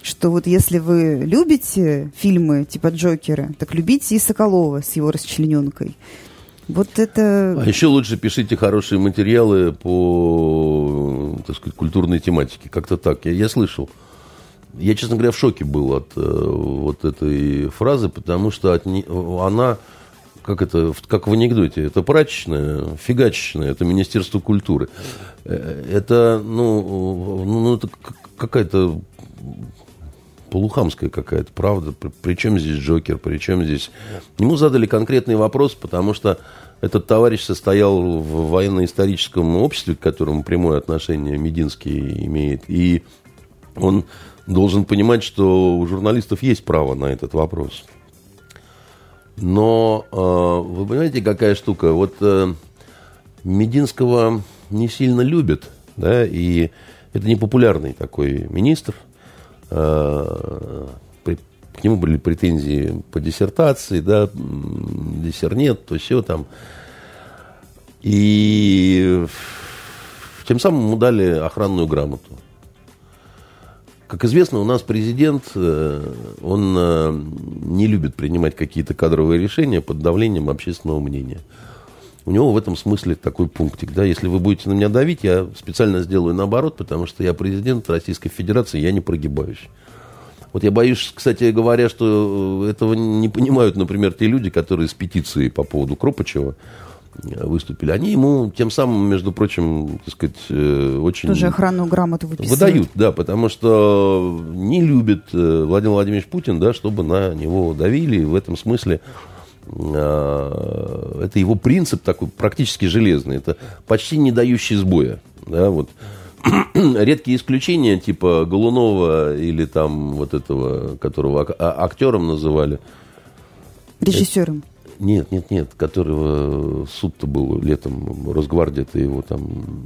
что вот если вы любите фильмы типа «Джокера», так любите и Соколова с его расчлененкой. Вот это... А еще лучше пишите хорошие материалы по, так сказать, культурной тематике. Как-то так. Я слышал. Я, честно говоря, в шоке был от вот этой фразы, потому что она, как в анекдоте, это прачечная, фигачечная, это Министерство культуры. Это, это какая-то полухамская какая-то, правда. Причем здесь Джокер, причем здесь... Ему задали конкретный вопрос, потому что этот товарищ состоял в военно-историческом обществе, к которому прямое отношение Мединский имеет, и он должен понимать, что у журналистов есть право на этот вопрос. Но вы понимаете, какая штука? Вот Мединского не сильно любят, да, и это непопулярный такой министр. К нему были претензии по диссертации, да, диссернет, то все там. И тем самым ему дали охранную грамоту. Как известно, у нас президент, он не любит принимать какие-то кадровые решения под давлением общественного мнения. У него в этом смысле такой пунктик, да, если вы будете на меня давить, я специально сделаю наоборот, потому что я президент Российской Федерации, я не прогибаюсь. Вот я боюсь, кстати говоря, что этого не понимают, например, те люди, которые с петицией по поводу Кропачева выступили. Они ему тем самым, между прочим, так сказать, очень... Тоже охранную грамоту выписывают. Выдают, да, потому что не любит Владимир Владимирович Путин, да, чтобы на него давили. В этом смысле это его принцип такой практически железный. Это почти не дающий сбоя. Да, вот. Редкие исключения, типа Голунова или там вот этого, которого актером называли. Режиссером. Нет, которого суд-то был летом, Росгвардия-то его там...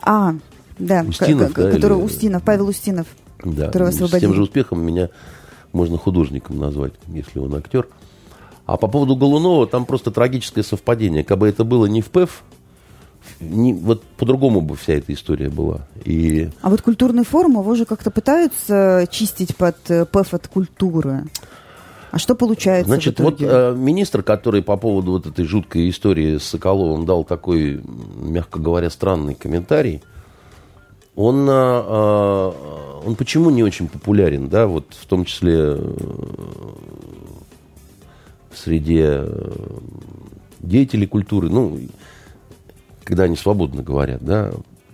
А, да, Устинов, который или... Устинов, Павел Устинов, да, которого освободили. С тем же успехом меня можно художником назвать, если он актер. А по поводу Голунова, там просто трагическое совпадение. Как бы это было не в ПЭФ, вот по-другому бы вся эта история была. И... А вот культурный форум, его же как-то пытаются чистить под ПЭФ от культуры. А что получается? Значит, вот министр, который по поводу вот этой жуткой истории с Соколовым дал такой, мягко говоря, странный комментарий, он почему не очень популярен, да, вот в том числе в среде деятелей культуры, когда они свободно говорят, да,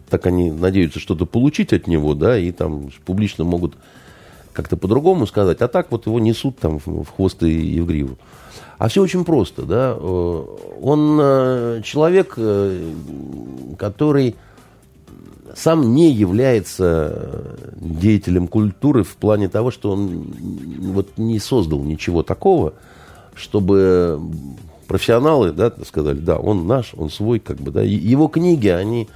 так они надеются что-то получить от него, да, и там публично могут... как-то по-другому сказать, а так вот его несут там в хвост и в гриву. А все очень просто, да. Он человек, который сам не является деятелем культуры в плане того, что он вот не создал ничего такого, чтобы профессионалы, да, сказали, да, он наш, он свой, как бы, да. Его книги, они,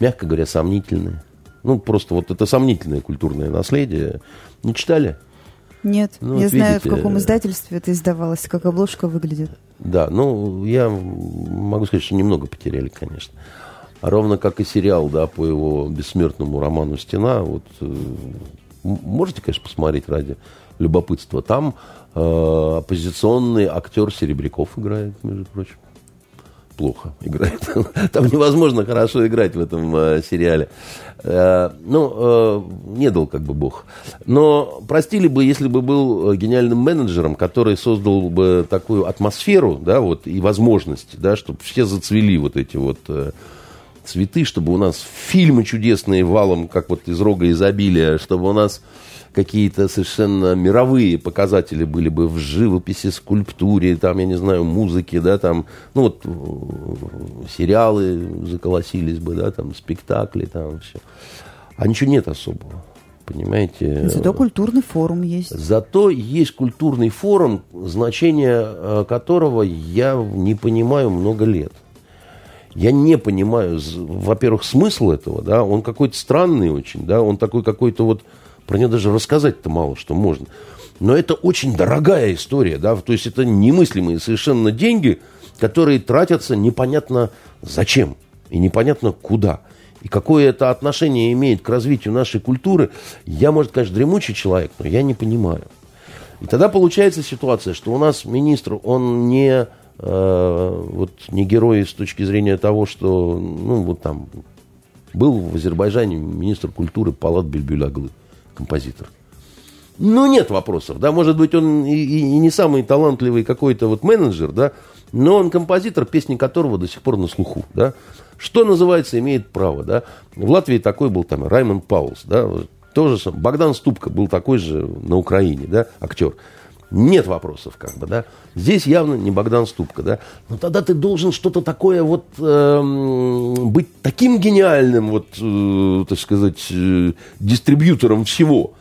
мягко говоря, сомнительные. Ну, просто вот это сомнительное культурное наследие. Не читали? Нет, ну, я вот знаю, видите, в каком издательстве это издавалось, как обложка выглядит. Да, ну, я могу сказать, что немного потеряли, конечно. Ровно как и сериал, да, по его бессмертному роману «Стена». Вот, можете, конечно, посмотреть ради любопытства. Там оппозиционный актер Серебряков играет, между прочим. Плохо играет. Там невозможно хорошо играть в этом сериале. Не дал как бы бог. Но простили бы, если бы был гениальным менеджером, который создал бы такую атмосферу, да, вот, и возможности, да, чтобы все зацвели вот эти вот цветы, чтобы у нас фильмы чудесные валом, как вот из рога изобилия, чтобы у нас какие-то совершенно мировые показатели были бы в живописи, скульптуре, там, я не знаю, музыке, да, там, ну, вот, сериалы заколосились бы, да, там, спектакли, там, все. А ничего нет особого, понимаете? Зато культурный форум есть. Зато есть культурный форум, значение которого я не понимаю много лет. Я не понимаю, во-первых, смысл этого, да, он какой-то странный очень, да, он такой какой-то вот. Про нее даже рассказать-то мало что можно. Но это очень дорогая история, да, то есть это немыслимые совершенно деньги, которые тратятся непонятно зачем и непонятно куда. И какое это отношение имеет к развитию нашей культуры, я, может, конечно, дремучий человек, но я не понимаю. И тогда получается ситуация, что у нас министр, он не герой с точки зрения того, что, ну, вот там, был в Азербайджане министр культуры Палат Бельбюляглы. Композитор. Ну, нет вопросов, да, может быть, он и не самый талантливый какой-то вот менеджер, да, но он композитор, песни которого до сих пор на слуху, да, что называется, имеет право, да, в Латвии такой был там Раймонд Паулс, да, тоже Богдан Ступка был такой же на Украине, да, актер, нет вопросов, как бы, да, здесь явно не Богдан Ступка, да, но тогда ты должен что-то такое вот, быть таким гениальным, вот, так сказать, дистрибьютором всего,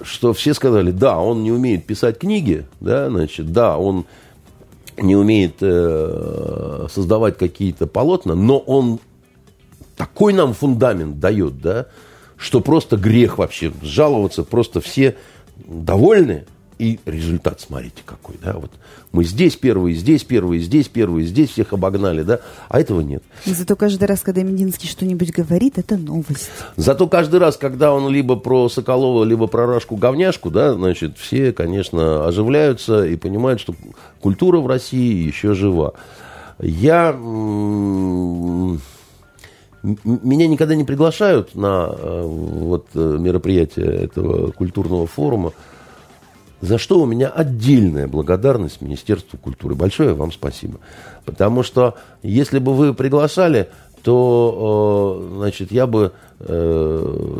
что все сказали, да, он не умеет писать книги, да, значит, да, он не умеет создавать какие-то полотна, но он такой нам фундамент дает, да, что просто грех вообще жаловаться, просто все довольны. И результат, смотрите, какой, да, вот мы здесь первые, здесь первые, здесь первые, здесь всех обогнали, да, а этого нет. Зато каждый раз, когда Мединский что-нибудь говорит, это новость. Зато каждый раз, когда он либо про Соколова, либо про Рашку-говняшку, да, значит, все, конечно, оживляются и понимают, что культура в России еще жива. Меня никогда не приглашают на вот мероприятия этого культурного форума, за что у меня отдельная благодарность Министерству культуры. Большое вам спасибо. Потому что, если бы вы приглашали, то, значит, я бы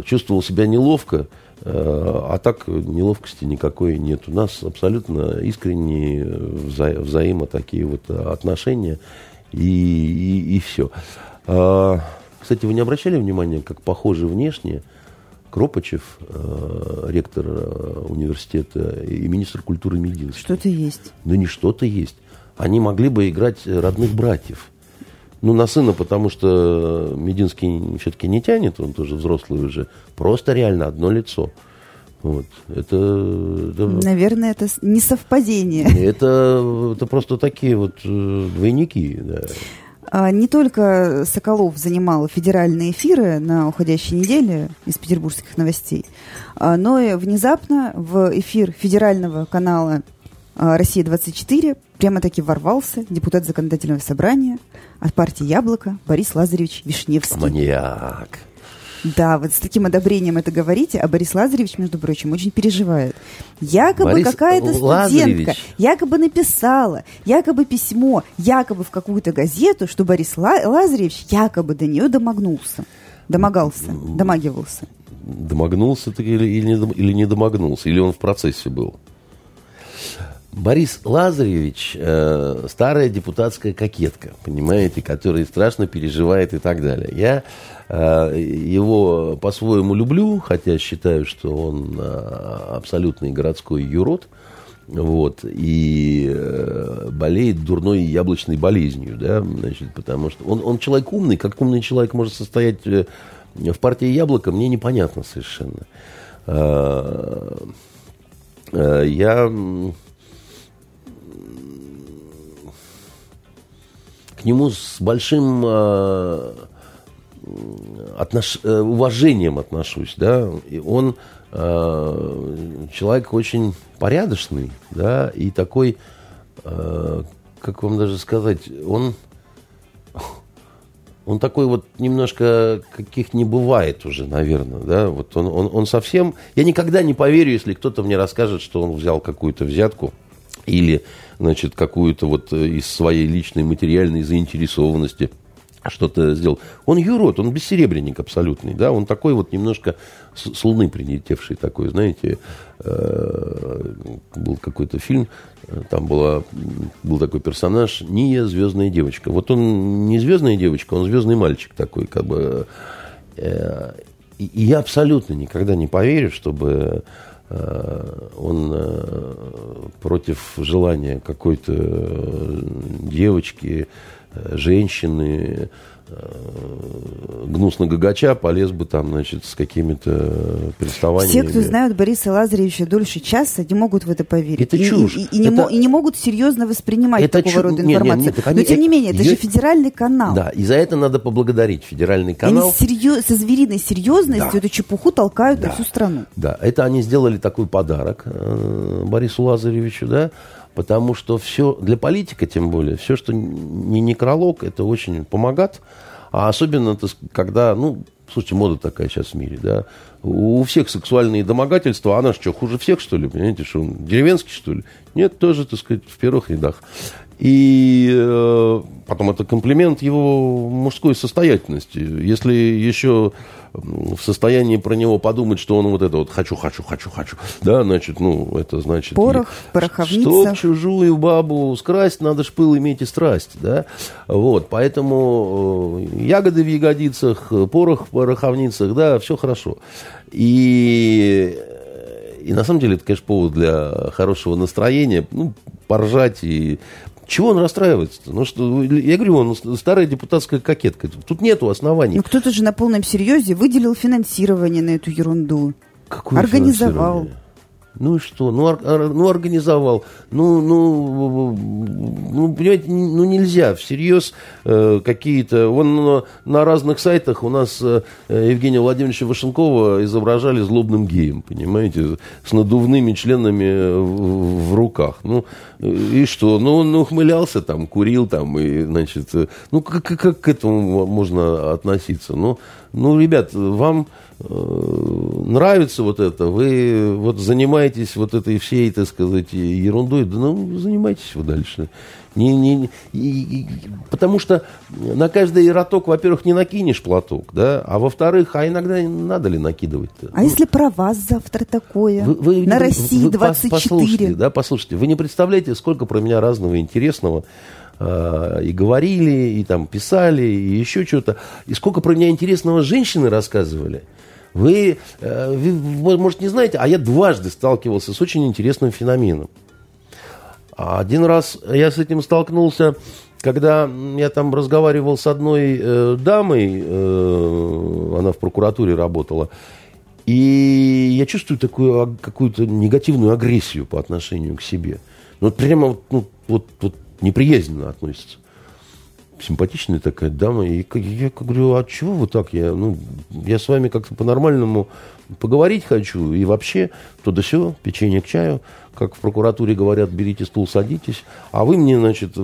чувствовал себя неловко, а так неловкости никакой нет. У нас абсолютно искренние взаимо такие вот отношения и все. Кстати, вы не обращали внимания, как похожи внешне Кропачев, ректор университета и министр культуры Мединский. Что-то есть. Ну, не что-то есть. Они могли бы играть родных братьев. Ну, на сына, потому что Мединский все-таки не тянет, он тоже взрослый уже. Просто реально одно лицо. Вот. Это... Наверное, это не совпадение. Это просто такие вот двойники, да. Не только Соколов занимал федеральные эфиры на уходящей неделе из петербургских новостей, но и внезапно в эфир федерального канала «Россия-24» прямо-таки ворвался депутат законодательного собрания от партии «Яблоко» Борис Лазаревич Вишневский. Маньяк! Да, вот с таким одобрением это говорите, а Борис Лазаревич, между прочим, очень переживает. Якобы Борис какая-то студентка Лазаревич. Якобы написала, якобы письмо, якобы в какую-то газету, что Борис Лазаревич якобы до нее домогнулся, домагивался. домогнулся ты или не домогнулся, или он в процессе был. Борис Лазаревич старая депутатская кокетка, понимаете, которая страшно переживает и так далее. Я его по-своему люблю, хотя считаю, что он абсолютный городской юрод, вот, и болеет дурной яблочной болезнью, да, значит, потому что он человек умный, как умный человек может состоять в партии «Яблоко», мне непонятно совершенно. Я к нему с большим уважением отношусь, да, и он человек очень порядочный, да, и такой, как вам даже сказать, он такой вот немножко, каких не бывает уже, наверное, да, вот он совсем, я никогда не поверю, если кто-то мне расскажет, что он взял какую-то взятку или, значит, какую-то вот из своей личной материальной заинтересованности что-то сделал. Он юрод, он бессеребренник абсолютный, да, он такой вот немножко с луны прилетевший такой, знаете, был какой-то фильм, там был такой персонаж Ния, звездная девочка. Вот он не звездная девочка, он звездный мальчик такой, как бы. И я абсолютно никогда не поверю, чтобы он против желания какой-то девочки, женщины, гнусно гагача, полез бы там, значит, с какими-то приставаниями. Все, кто знают Бориса Лазаревича дольше часа, не могут в это поверить. Это чушь. И не могут серьезно воспринимать это такого рода информацию. Нет, но, тем не менее, это же федеральный канал. Да, и за это надо поблагодарить федеральный канал. Они со звериной серьезностью, да, эту чепуху толкают, да, на всю страну. Да, это они сделали такой подарок Борису Лазаревичу, да. Потому что все, для политика тем более, все, что не некролог, это очень помогает. А особенно, когда, ну, слушайте, мода такая сейчас в мире, да. У всех сексуальные домогательства, а наш что, хуже всех, что ли? Понимаете, что он деревенский, что ли? Нет, тоже, так сказать, в первых рядах. И потом это комплимент его мужской состоятельности. Если еще в состоянии про него подумать, что он вот это вот «хочу», да, значит, ну, это значит... Порох, пороховница. Чтоб чужую бабу скрасть, надо ж пыл иметь и страсть, да. Вот, поэтому ягоды в ягодицах, порох в пороховницах, да, все хорошо. И на самом деле это, конечно, повод для хорошего настроения, ну, поржать и... Чего он расстраивается-то? Ну, что, я говорю, он старая депутатская кокетка. Тут нету оснований. Ну, кто-то же на полном серьезе выделил финансирование на эту ерунду. Какое организовал. Ну и что? Ну, организовал. Ну, понимаете, ну, нельзя всерьез какие-то... Вон на разных сайтах у нас Евгения Владимировича Вашенкова изображали злобным геем, понимаете, с надувными членами в руках. Ну, и что? Ну, он ухмылялся там, курил там, и, значит... Ну, как к этому можно относиться? Ну, ребят, вам... нравится вот это, вы вот занимаетесь вот этой всей, так сказать, ерундой, да ну, занимайтесь вы дальше. Потому что на каждый роток, во-первых, не накинешь платок, да, а во-вторых, а иногда надо ли накидывать-то? А если про вас завтра такое? Вы на России-24? Послушайте, вы не представляете, сколько про меня разного интересного и говорили, и там писали, и еще что-то. И сколько про меня интересного женщины рассказывали. Вы, может, не знаете, а я дважды сталкивался с очень интересным феноменом. Один раз я с этим столкнулся, когда я там разговаривал с одной дамой, она в прокуратуре работала, и я чувствую такую какую-то негативную агрессию по отношению к себе. Ну, прямо вот неприязненно относится. Симпатичная такая дама. И я говорю, а чего вы так? Я с вами как-то по-нормальному поговорить хочу. И вообще, то да сё, печенье к чаю. Как в прокуратуре говорят, берите стул, садитесь. А вы мне, значит,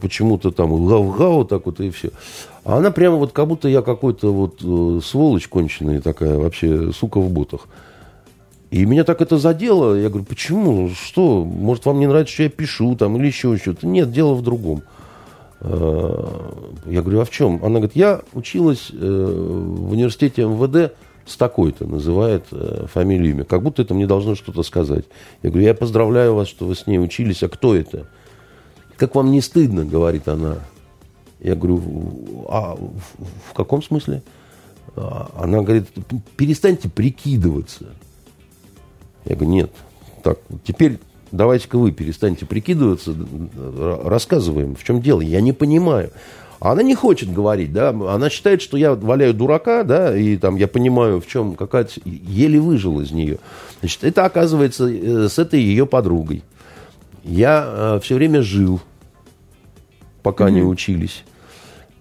почему-то там гау-гау, так вот и все. А она прямо вот как будто я какой-то вот сволочь конченая такая, вообще сука в ботах. И меня так это задело. Я говорю, почему? Что? Может, вам не нравится, что я пишу там или еще что-то? Нет, дело в другом. Я говорю, а в чем? Она говорит, я училась в университете МВД с такой-то называет фамилию, имя. Как будто это мне должно что-то сказать. Я говорю, я поздравляю вас, что вы с ней учились, а кто это? Как вам не стыдно, говорит она. Я говорю, а в каком смысле? Она говорит, перестаньте прикидываться. Я говорю, нет. Так, теперь давайте-ка вы перестаньте прикидываться, рассказываем, в чем дело. Я не понимаю. Она не хочет говорить, да, она считает, что я валяю дурака, да, и там я понимаю, в чем какая-то... Еле выжил из нее. Значит, это оказывается с этой ее подругой. Я все время жил, пока не учились.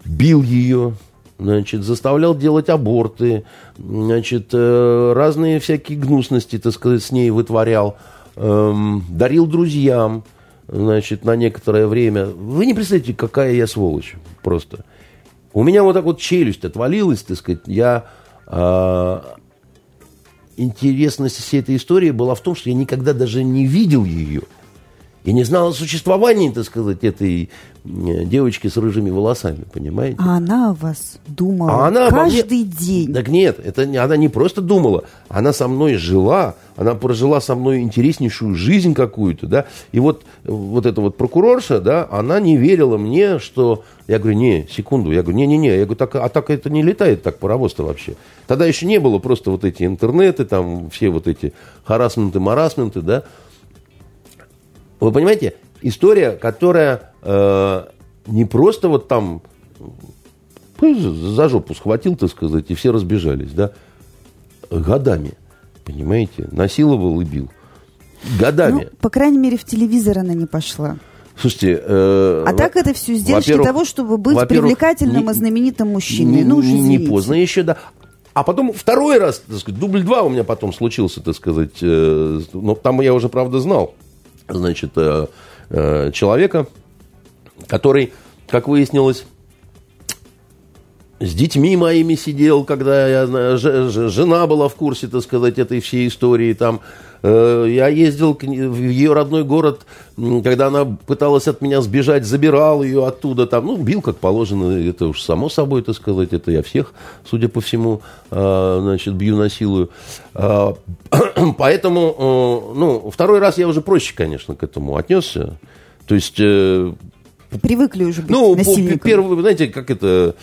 Бил ее, значит, заставлял делать аборты, значит, разные всякие гнусности, так сказать, с ней вытворял. Дарил друзьям, значит, на некоторое время. Вы не представляете, какая я сволочь просто. У меня вот так вот челюсть отвалилась, так сказать. Я... Интересность всей этой истории была в том, что я никогда даже не видел ее. Я не знал о существовании, так сказать, этой девочки с рыжими волосами, понимаете? А она о вас думала каждый день. Так нет, это она не просто думала, она со мной жила, она прожила со мной интереснейшую жизнь какую-то, да. И вот эта вот прокурорша, да, она не верила мне, что... Я говорю, не, секунду, я говорю, не-не-не, я говорю, так это не летает так паровоз-то вообще. Тогда еще не было просто вот эти интернеты, там все вот эти харассменты, да. Вы понимаете, история, которая не просто вот там за жопу схватил, так сказать, и все разбежались, да, годами, понимаете, насиловал и бил, годами. Ну, по крайней мере, в телевизор она не пошла. Слушайте... а так это все издержки того, чтобы быть привлекательным и знаменитым мужчиной. Ну, уже извините. Не поздно еще, да. А потом второй раз, так сказать, дубль 2 у меня потом случился, так сказать, но там я уже, правда, знал. Значит, человека, который, как выяснилось, с детьми моими сидел, когда я, жена была в курсе, так сказать, этой всей истории. Там, я ездил в ее родной город, когда она пыталась от меня сбежать, забирал ее оттуда. Там, ну, бил, как положено, это уж само собой, так сказать. Это я всех, судя по всему, значит, бью, насилую. Поэтому, ну, второй раз я уже проще, конечно, к этому отнесся. То есть... Привыкли уже быть насильниками. Первый, знаете, как это,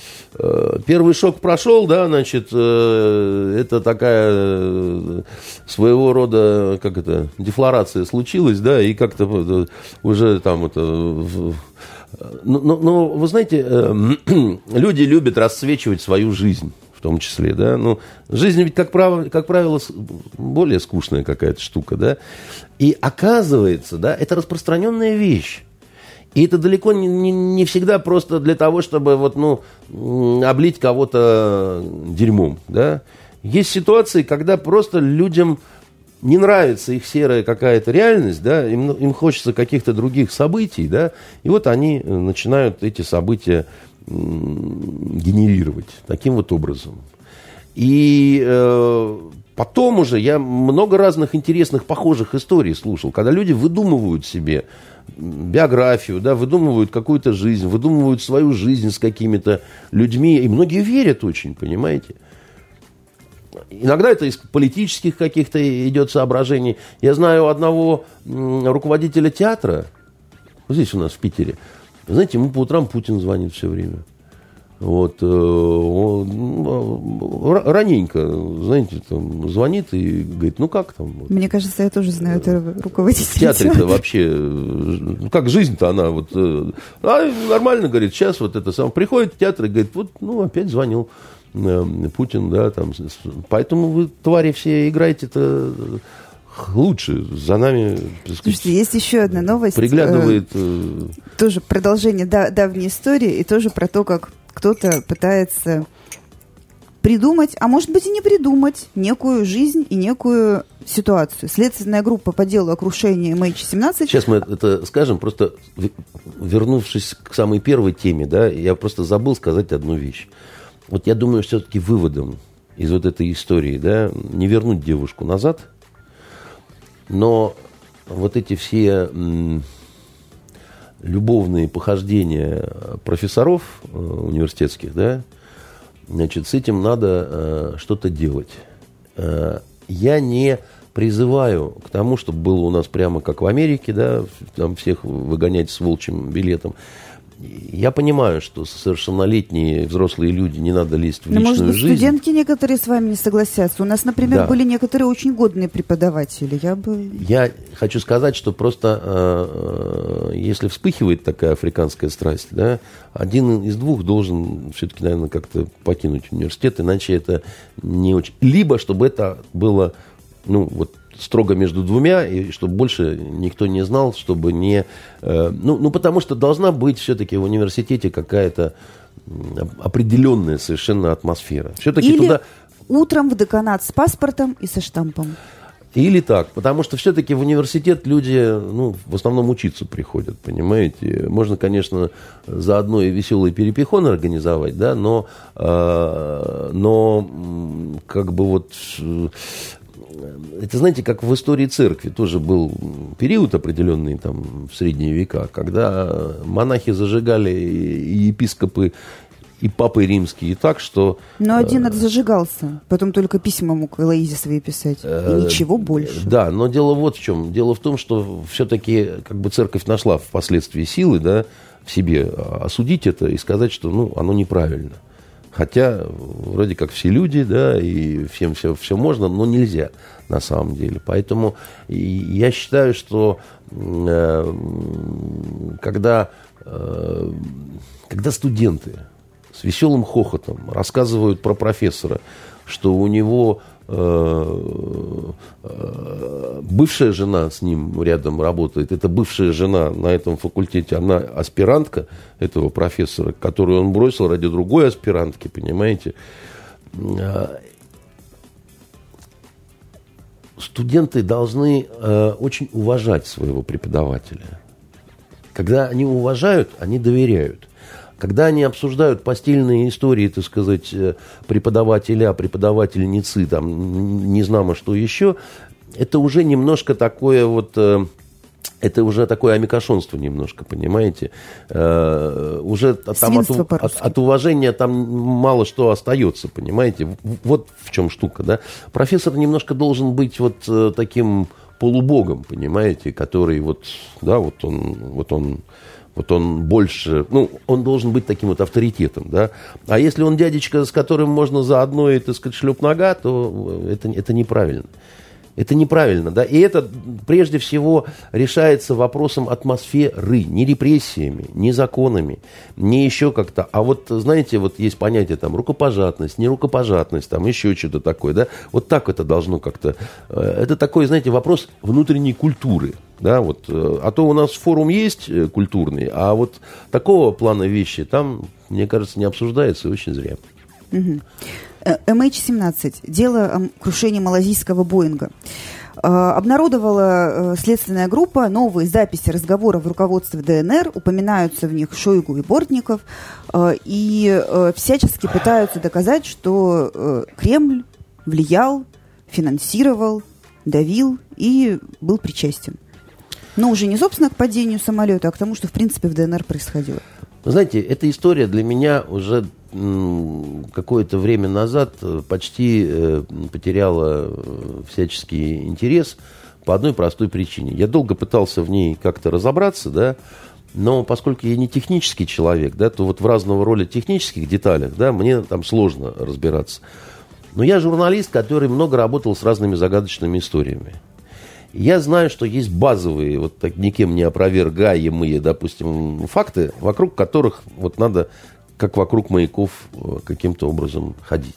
первый шок прошел, да, значит, это такая своего рода, как это, дефлорация случилась, да, и как-то уже там это... Но вы знаете, люди любят расцвечивать свою жизнь, в том числе, да, ну, жизнь ведь, как правило, более скучная какая-то штука, да, и оказывается, да, это распространенная вещь. И это далеко не всегда просто для того, чтобы вот, ну, облить кого-то дерьмом. Да? Есть ситуации, когда просто людям не нравится их серая какая-то реальность, да? им хочется каких-то других событий, да? И вот они начинают эти события генерировать таким вот образом. И... Потом уже я много разных интересных, похожих историй слушал, когда люди выдумывают себе биографию, да, выдумывают какую-то жизнь, выдумывают свою жизнь с какими-то людьми. И многие верят очень, понимаете. Иногда это из политических каких-то идет соображений. Я знаю одного руководителя театра, здесь у нас в Питере, знаете, ему по утрам Путин звонит все время. Вот, он раненько, знаете, там, звонит и говорит, ну как там? Мне кажется, я тоже знаю этого руководителя. В театре-то вообще, ну как жизнь-то она, вот, нормально, говорит, сейчас вот это самое, приходит в театр и говорит, вот, ну опять звонил Путин, да, там, поэтому вы, твари, все играете-то лучше, за нами... Слушайте, есть еще одна новость. Приглядывает... Тоже продолжение давней истории и тоже про то, как кто-то пытается придумать, а может быть и не придумать, некую жизнь и некую ситуацию. Следственная группа по делу о крушении MH17... Сейчас мы это скажем, просто вернувшись к самой первой теме, да, я просто забыл сказать одну вещь. Вот я думаю, все-таки выводом из вот этой истории, да, не вернуть девушку назад, но вот эти все... любовные похождения профессоров университетских, да, значит, с этим надо что-то делать. я не призываю к тому, чтобы было у нас прямо как в Америке, да, там всех выгонять с волчьим билетом. Я понимаю, что совершеннолетние взрослые люди, не надо лезть в личную жизнь. Но, может быть, студентки некоторые с вами не согласятся. У нас, например, да, были некоторые очень годные преподаватели. Я хочу сказать, что просто если вспыхивает такая африканская страсть, да, один из двух должен все-таки, наверное, как-то покинуть университет, иначе это не очень... Либо, чтобы это было, ну, вот, строго между двумя, и чтобы больше никто не знал, чтобы не... потому что должна быть все-таки в университете какая-то определенная совершенно атмосфера. Все-таки или туда... утром в деканат с паспортом и со штампом. Или так, потому что все-таки в университет люди, в основном учиться приходят, понимаете. Можно, конечно, заодно и веселые перепихоны организовать, да, но как бы вот... Это, знаете, как в истории церкви тоже был период определенный там, в средние века, когда монахи зажигали и епископы, и папы римские так, что... Но один отзажигался, потом только письма мог Элоизе свои писать, и ничего больше. Да, но дело вот в чем. Дело в том, что все-таки как бы церковь нашла впоследствии силы, да, в себе осудить это и сказать, что оно неправильно. Хотя, вроде как, все люди, да, и всем все можно, но нельзя на самом деле. Поэтому я считаю, что когда студенты с веселым хохотом рассказывают про профессора, что у него бывшая жена с ним рядом работает, эта бывшая жена на этом факультете, она аспирантка этого профессора, которую он бросил ради другой аспирантки, понимаете. Студенты должны очень уважать своего преподавателя. Когда они уважают, они доверяют. Когда они обсуждают постельные истории, так сказать, преподавателя, преподавательницы, там, не знамо что еще, это уже немножко такое вот... Это уже такое амикошонство немножко, понимаете? Уже там от уважения там мало что остается, понимаете? Вот в чем штука, да? Профессор немножко должен быть вот таким полубогом, понимаете? Который вот, да, вот он больше... он должен быть таким вот авторитетом, да? А если он дядечка, с которым можно заодно, и, так сказать, шлеп нога, то это неправильно. Это неправильно, да? И это, прежде всего, решается вопросом атмосферы. Не репрессиями, не законами, не еще как-то. А вот, знаете, вот есть понятие там рукопожатность, нерукопожатность, там еще что-то такое, да? Вот так это должно как-то... Это такой, знаете, вопрос внутренней культуры. Да, вот, а то у нас форум есть культурный, а вот такого плана вещи там, мне кажется, не обсуждается, и очень зря. Угу. MH17. Дело о крушении малайзийского Боинга. Обнародовала следственная группа новые записи разговоров в руководстве ДНР. Упоминаются в них Шойгу и Бортников. И всячески пытаются доказать, что Кремль влиял, финансировал, давил и был причастен. Но уже не, собственно, к падению самолета, а к тому, что, в принципе, в ДНР происходило. Знаете, эта история для меня уже какое-то время назад почти потеряла всяческий интерес по одной простой причине. Я долго пытался в ней как-то разобраться, да, но поскольку я не технический человек, да, то вот в разного рода технических деталях, да, мне там сложно разбираться. Но я журналист, который много работал с разными загадочными историями. Я знаю, что есть базовые, вот так никем не опровергаемые, допустим, факты, вокруг которых вот надо, как вокруг маяков, каким-то образом ходить.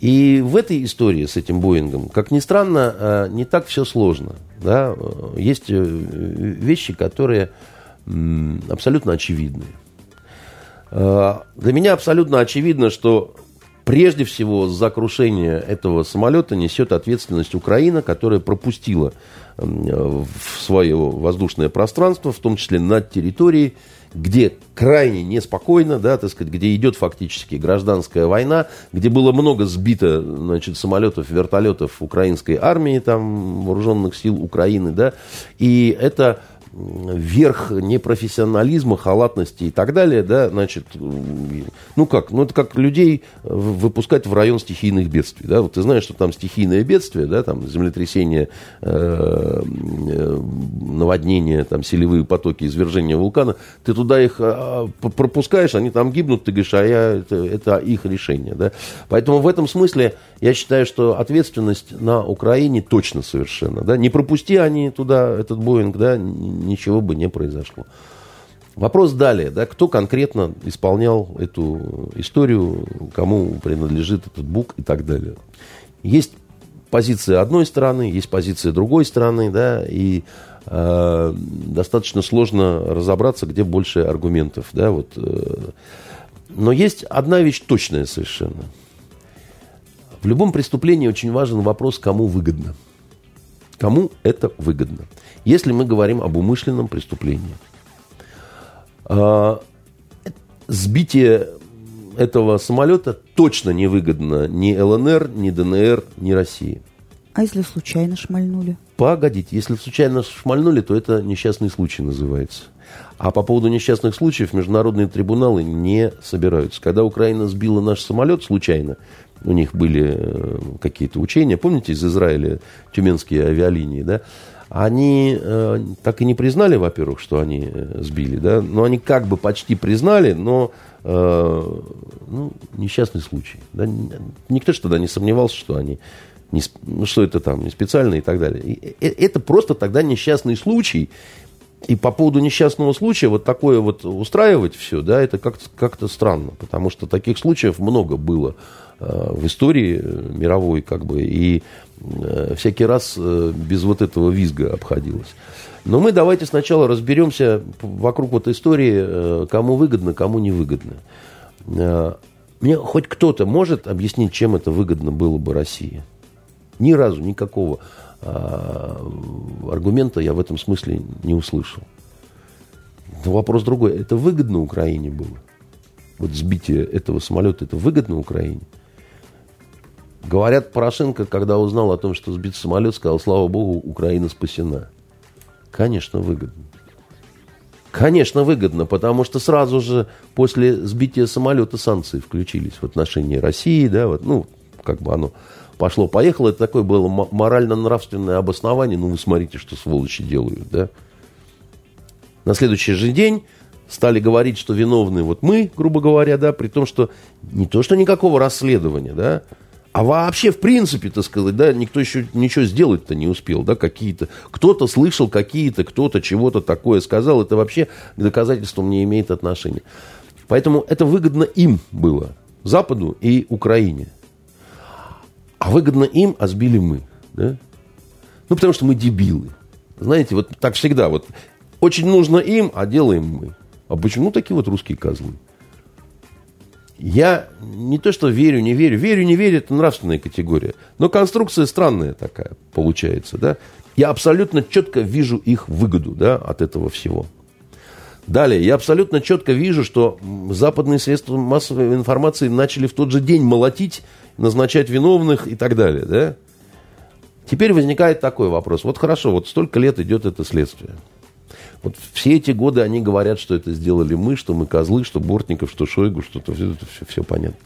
И в этой истории с этим Боингом, как ни странно, не так все сложно. Да? Есть вещи, которые абсолютно очевидны. Для меня абсолютно очевидно, что прежде всего, за крушение этого самолета несет ответственность Украина, которая пропустила в свое воздушное пространство, в том числе над территорией, где крайне неспокойно, да, так сказать, где идет фактически гражданская война, где было много сбито, значит, самолетов, вертолетов украинской армии, там, вооруженных сил Украины, да, и это верх непрофессионализма, халатности и так далее, да, значит, ну как, ну это как людей выпускать в район стихийных бедствий, да, вот ты знаешь, что там стихийное бедствие, да, там землетрясение, наводнение, там селевые потоки, извержение вулкана, ты туда их пропускаешь, они там гибнут, ты говоришь, а я, это их решение, да, поэтому в этом смысле я считаю, что ответственность на Украине точно совершенно, да, не пропусти они туда этот Боинг, да, ничего бы не произошло. Вопрос далее, да, кто конкретно исполнял эту историю, кому принадлежит этот бук и так далее. Есть позиция одной стороны, есть позиция другой стороны, да, и достаточно сложно разобраться, где больше аргументов, да, вот. Но есть одна вещь точная совершенно. В любом преступлении очень важен вопрос, кому выгодно. Кому это выгодно? Если мы говорим об умышленном преступлении. Сбитие этого самолета точно не выгодно ни ЛНР, ни ДНР, ни России. А если случайно шмальнули? Погодите, если случайно шмальнули, то это несчастный случай называется. А по поводу несчастных случаев международные трибуналы не собираются. Когда Украина сбила наш самолет случайно, у них были какие-то учения, помните, из Израиля тюменские авиалинии, да? Они так и не признали, во-первых, что они сбили, да, но они как бы почти признали, но ну, несчастный случай. Да? Никто же тогда не сомневался, что они, не, что это там, не специально и так далее. И это просто тогда несчастный случай. И по поводу несчастного случая вот такое вот устраивать все, да, это как-то странно, потому что таких случаев много было в истории мировой, как бы, и всякий раз без вот этого визга обходилось. Но мы давайте сначала разберемся вокруг вот истории, кому выгодно, кому невыгодно. Мне хоть кто-то может объяснить, чем это выгодно было бы России? Ни разу никакого аргумента я в этом смысле не услышал. Но вопрос другой. Это выгодно Украине было? Вот сбитие этого самолета, это выгодно Украине? Говорят, Порошенко, когда узнал о том, что сбит самолет, сказал, слава богу, Украина спасена. Конечно, выгодно. Конечно, выгодно, потому что сразу же после сбития самолета санкции включились в отношении России, да, вот, ну, как бы оно пошло-поехало, это такое было морально-нравственное обоснование, ну, вы смотрите, что сволочи делают, да. На следующий же день стали говорить, что виновны вот мы, грубо говоря, да, при том, что не то, что никакого расследования, да, а вообще, в принципе, так сказать, да, никто еще ничего сделать-то не успел, да, какие-то, кто-то слышал какие-то, кто-то чего-то такое сказал, это вообще к доказательствам не имеет отношения. Поэтому это выгодно им было, Западу и Украине. А выгодно им, а сбили мы, да? Ну, потому что мы дебилы. Знаете, вот так всегда, вот очень нужно им, а делаем мы. А почему такие вот русские козлы? Я не то что верю, не верю. Верю, не верю, это нравственная категория. Но конструкция странная такая получается, да. Я абсолютно четко вижу их выгоду, да, от этого всего. Далее, я абсолютно четко вижу, что западные средства массовой информации начали в тот же день молотить, назначать виновных и так далее, да. Теперь возникает такой вопрос. Вот хорошо, вот столько лет идет это следствие. Вот все эти годы они говорят, что это сделали мы, что мы козлы, что Бортников, что Шойгу, что-то. Все понятно.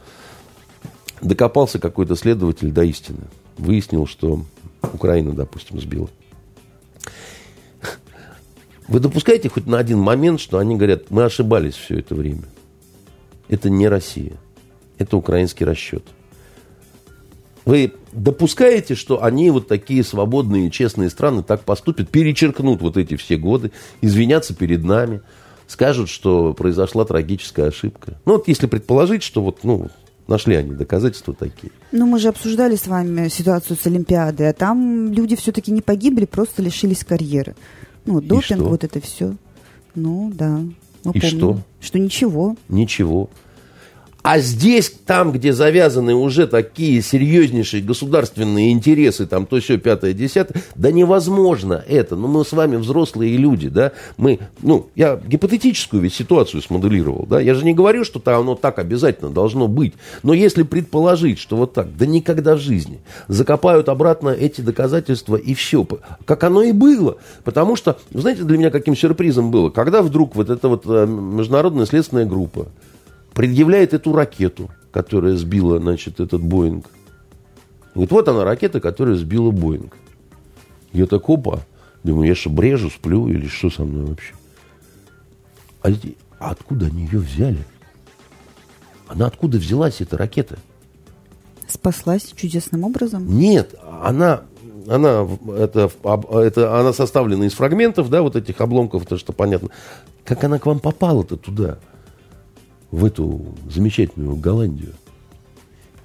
Докопался какой-то следователь до истины. Выяснил, что Украина, допустим, сбила. Вы допускаете хоть на один момент, что они говорят, мы ошибались все это время? Это не Россия. Это украинский расчет. Вы допускаете, что они, вот такие свободные и честные страны, так поступят, перечеркнут вот эти все годы, извинятся перед нами, скажут, что произошла трагическая ошибка? Ну, вот если предположить, что вот, ну, нашли они доказательства такие. Ну, мы же обсуждали с вами ситуацию с Олимпиадой, а там люди все-таки не погибли, просто лишились карьеры. Ну, допинг, вот это все. Ну, да. Мы помним, что ничего. Ничего. А здесь, там, где завязаны уже такие серьезнейшие государственные интересы, там то все пятое, десятое, да невозможно это. Ну, мы с вами взрослые люди, да, мы, ну, я гипотетическую ведь ситуацию смоделировал, да, я же не говорю, что там оно так обязательно должно быть, но если предположить, что вот так, да никогда в жизни, закопают обратно эти доказательства и все, как оно и было, потому что, вы знаете, для меня каким сюрпризом было, когда вдруг вот эта вот международная следственная группа предъявляет эту ракету, которая сбила, значит, этот Боинг. Говорит, вот она ракета, которая сбила Боинг. Я так, опа, думаю, я что, брежу, сплю или что со мной вообще? А откуда они ее взяли? Она откуда взялась, эта ракета? Спаслась чудесным образом? Нет, она составлена из фрагментов, да, вот этих обломков, то, что понятно. Как она к вам попала-то туда? В эту замечательную Голландию.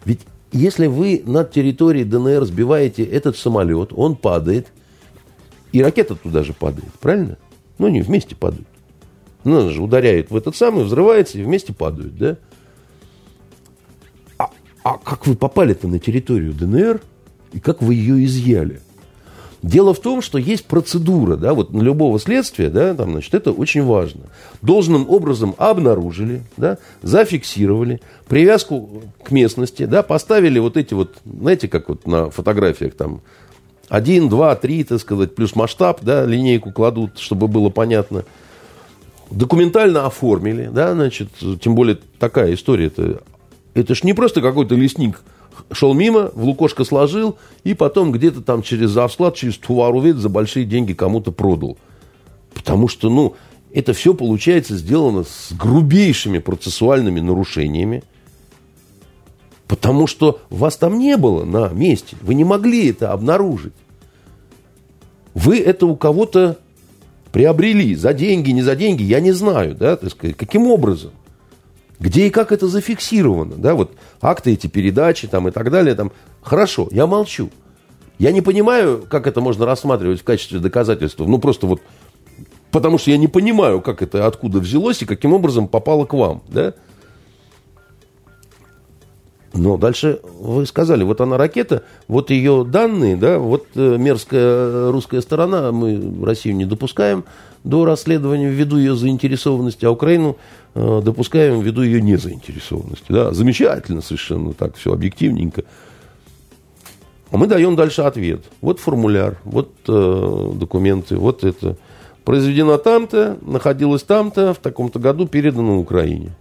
Ведь если вы над территорией ДНР сбиваете этот самолет, он падает, и ракета туда же падает, правильно? Ну, они вместе падают. Ну, она же ударяет в этот самый, взрывается, и вместе падают, да? А как вы попали-то на территорию ДНР, и как вы ее изъяли? Дело в том, что есть процедура, да, вот любого следствия, да, там, значит, это очень важно. Должным образом обнаружили, да, зафиксировали, привязку к местности, да, поставили вот эти вот, знаете, как вот на фотографиях там 1, 2, 3, так сказать, плюс масштаб, да, линейку кладут, чтобы было понятно. Документально оформили, да, значит, тем более такая история-то. Это ж не просто какой-то лесник шел мимо, в лукошко сложил, и потом где-то там через завсклад, через товаровед за большие деньги кому-то продал. Потому что, ну, это все, получается, сделано с грубейшими процессуальными нарушениями. Потому что вас там не было на месте. Вы не могли это обнаружить. Вы это у кого-то приобрели. За деньги, не за деньги, я не знаю, да, так сказать, каким образом. Где и как это зафиксировано, да, вот акты эти, передачи там и так далее, там, хорошо, я молчу. Я не понимаю, как это можно рассматривать в качестве доказательства, ну, просто вот, потому что я не понимаю, как это, откуда взялось и каким образом попало к вам, да. Но дальше вы сказали, вот она ракета, вот ее данные, да, вот мерзкая русская сторона, мы Россию не допускаем до расследования ввиду ее заинтересованности, а Украину допускаем ввиду ее незаинтересованности. Да, замечательно совершенно, так все объективненько. А мы даем дальше ответ. Вот формуляр, вот документы, вот это. Произведено там-то, находилось там-то, в таком-то году передано Украине.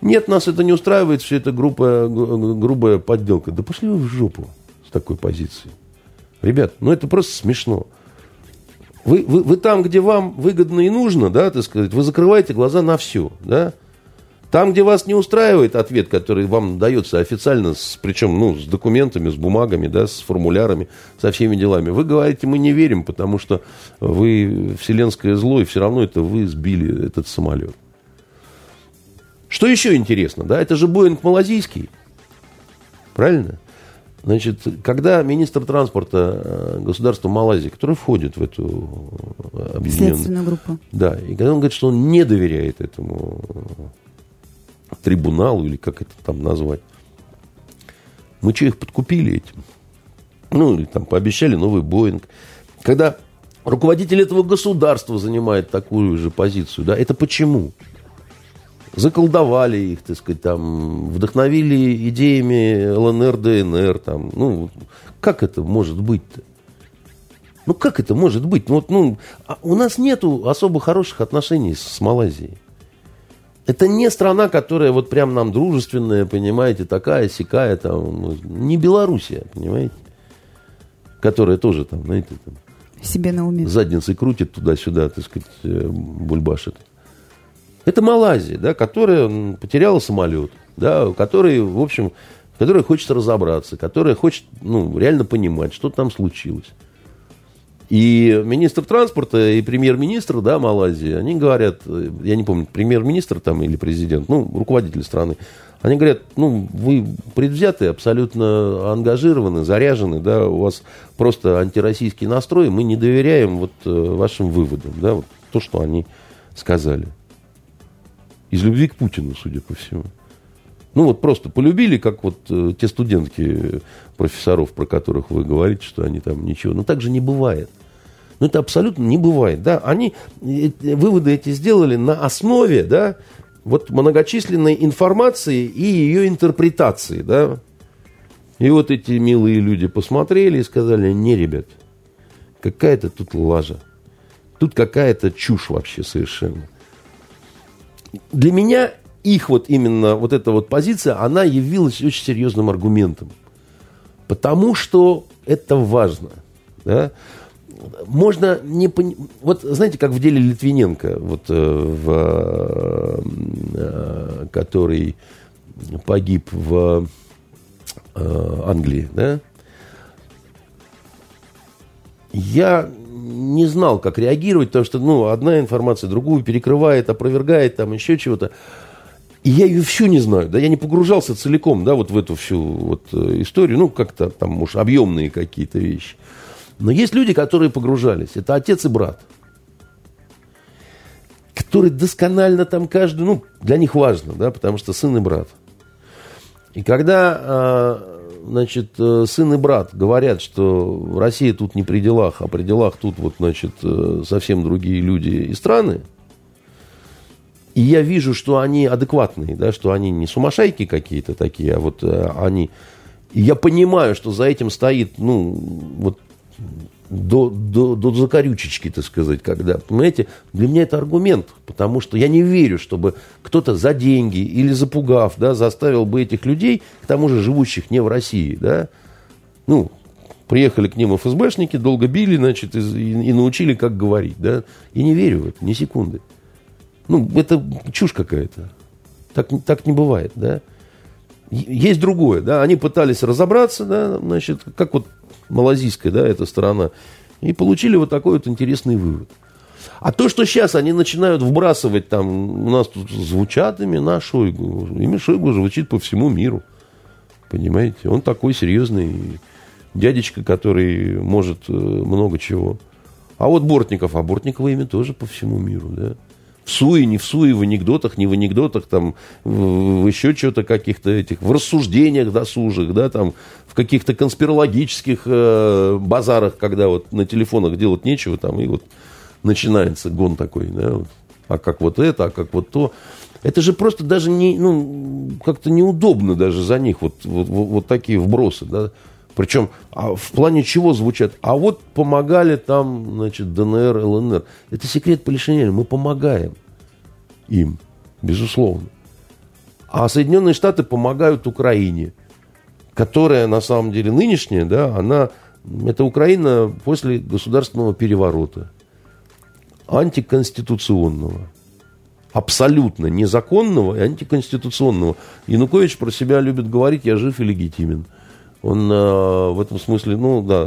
Нет, нас это не устраивает, все это грубая подделка. Да пошли вы в жопу с такой позиции. Ребят, ну это просто смешно. Вы там, где вам выгодно и нужно, да, так сказать, вы закрываете глаза на все, да. Там, где вас не устраивает ответ, который вам дается официально, причем, ну, с документами, с бумагами, да, с формулярами, со всеми делами, вы говорите, мы не верим, потому что вы вселенское зло, и все равно это вы сбили этот самолет. Что еще интересно, да, это же Боинг малайзийский, правильно? Значит, когда министр транспорта государства Малайзии, который входит в эту объединенную... Следственную группу. Да, и когда он говорит, что он не доверяет этому трибуналу, или как это там назвать, мы что, их подкупили этим? Ну, или там пообещали новый Боинг. Когда руководитель этого государства занимает такую же позицию, да, это почему? Заколдовали их, так сказать, там, вдохновили идеями ЛНР, ДНР, там, ну, как это может быть-то? Ну, как это может быть? Ну, вот, ну, у нас нету особо хороших отношений с Малайзией. Это не страна, которая вот прям нам дружественная, понимаете, такая, сякая, там, не Белоруссия, понимаете, которая тоже там, знаете, там, себе на уме задницей крутит туда-сюда, так сказать, бульбашит. Это Малайзия, да, которая потеряла самолет, да, которая хочет разобраться, которая хочет, ну, реально понимать, что там случилось. И министр транспорта и премьер-министр, да, Малайзии, они говорят, я не помню, премьер-министр там или президент, ну, руководитель страны, они говорят, ну, вы предвзяты, абсолютно ангажированы, заряжены, да, у вас просто антироссийский настрой, мы не доверяем вот вашим выводам, да, вот то, что они сказали. Из любви к Путину, судя по всему. Ну, вот просто полюбили, как вот те студентки профессоров, про которых вы говорите, что они там ничего. Но так же не бывает. Ну, это абсолютно не бывает, да. Они выводы эти сделали на основе, да, вот многочисленной информации и ее интерпретации, да. И вот эти милые люди посмотрели и сказали: не, ребят, какая-то тут лажа. Тут какая-то чушь вообще совершенно. Для меня их вот именно вот эта вот позиция, она явилась очень серьезным аргументом. Потому что это важно, да. Можно не понимать... Вот знаете, как в деле Литвиненко, вот, который погиб в Англии, да? Я не знал, как реагировать, потому что, ну, одна информация другую перекрывает, опровергает, там еще чего-то. И я ее всю не знаю, да, я не погружался целиком, да, вот в эту всю вот историю, ну, как-то там, может, объемные какие-то вещи. Но есть люди, которые погружались. Это отец и брат. Которые досконально там каждый... Ну, для них важно, да, потому что сын и брат. И когда, значит, сын и брат говорят, что Россия тут не при делах, а при делах тут, вот, значит, совсем другие люди и страны, и я вижу, что они адекватные, да, что они не сумасшайки какие-то такие, а вот они... И я понимаю, что за этим стоит, ну, вот... До закорючечки, так сказать, когда, понимаете, для меня это аргумент, потому что я не верю, чтобы кто-то за деньги или запугав, да, заставил бы этих людей, к тому же живущих не в России, да, ну, приехали к ним ФСБшники, долго били, значит, и научили, как говорить, да, я не верю в это, ни секунды. Ну, это чушь какая-то, так не бывает, да. Есть другое, да, они пытались разобраться, да, значит, как вот малазийская, да, эта сторона, и получили вот такой вот интересный вывод. А то, что сейчас они начинают вбрасывать там, у нас тут звучат имена Шойгу, имя Шойгу звучит по всему миру, понимаете, он такой серьезный дядечка, который может много чего. А вот Бортников, а Бортниково имя тоже по всему миру, да. В суе, не в суе, в анекдотах, не в анекдотах, там, в еще что-то каких-то этих, в рассуждениях досужих, да, там, в каких-то конспирологических базарах, когда вот на телефонах делать нечего, там, и вот начинается гон такой, да, вот, а как вот это, а как вот то. Это же просто даже не, ну, как-то неудобно даже за них вот такие вбросы, да. Причем в плане чего звучат? А вот помогали там, значит, ДНР, ЛНР. Это секрет полишинеля. Мы помогаем им, безусловно. А Соединенные Штаты помогают Украине, которая, на самом деле, нынешняя, да, она... Это Украина после государственного переворота. Антиконституционного. Абсолютно незаконного и антиконституционного. Янукович про себя любит говорить: я жив и легитимен. Он в этом смысле, ну да,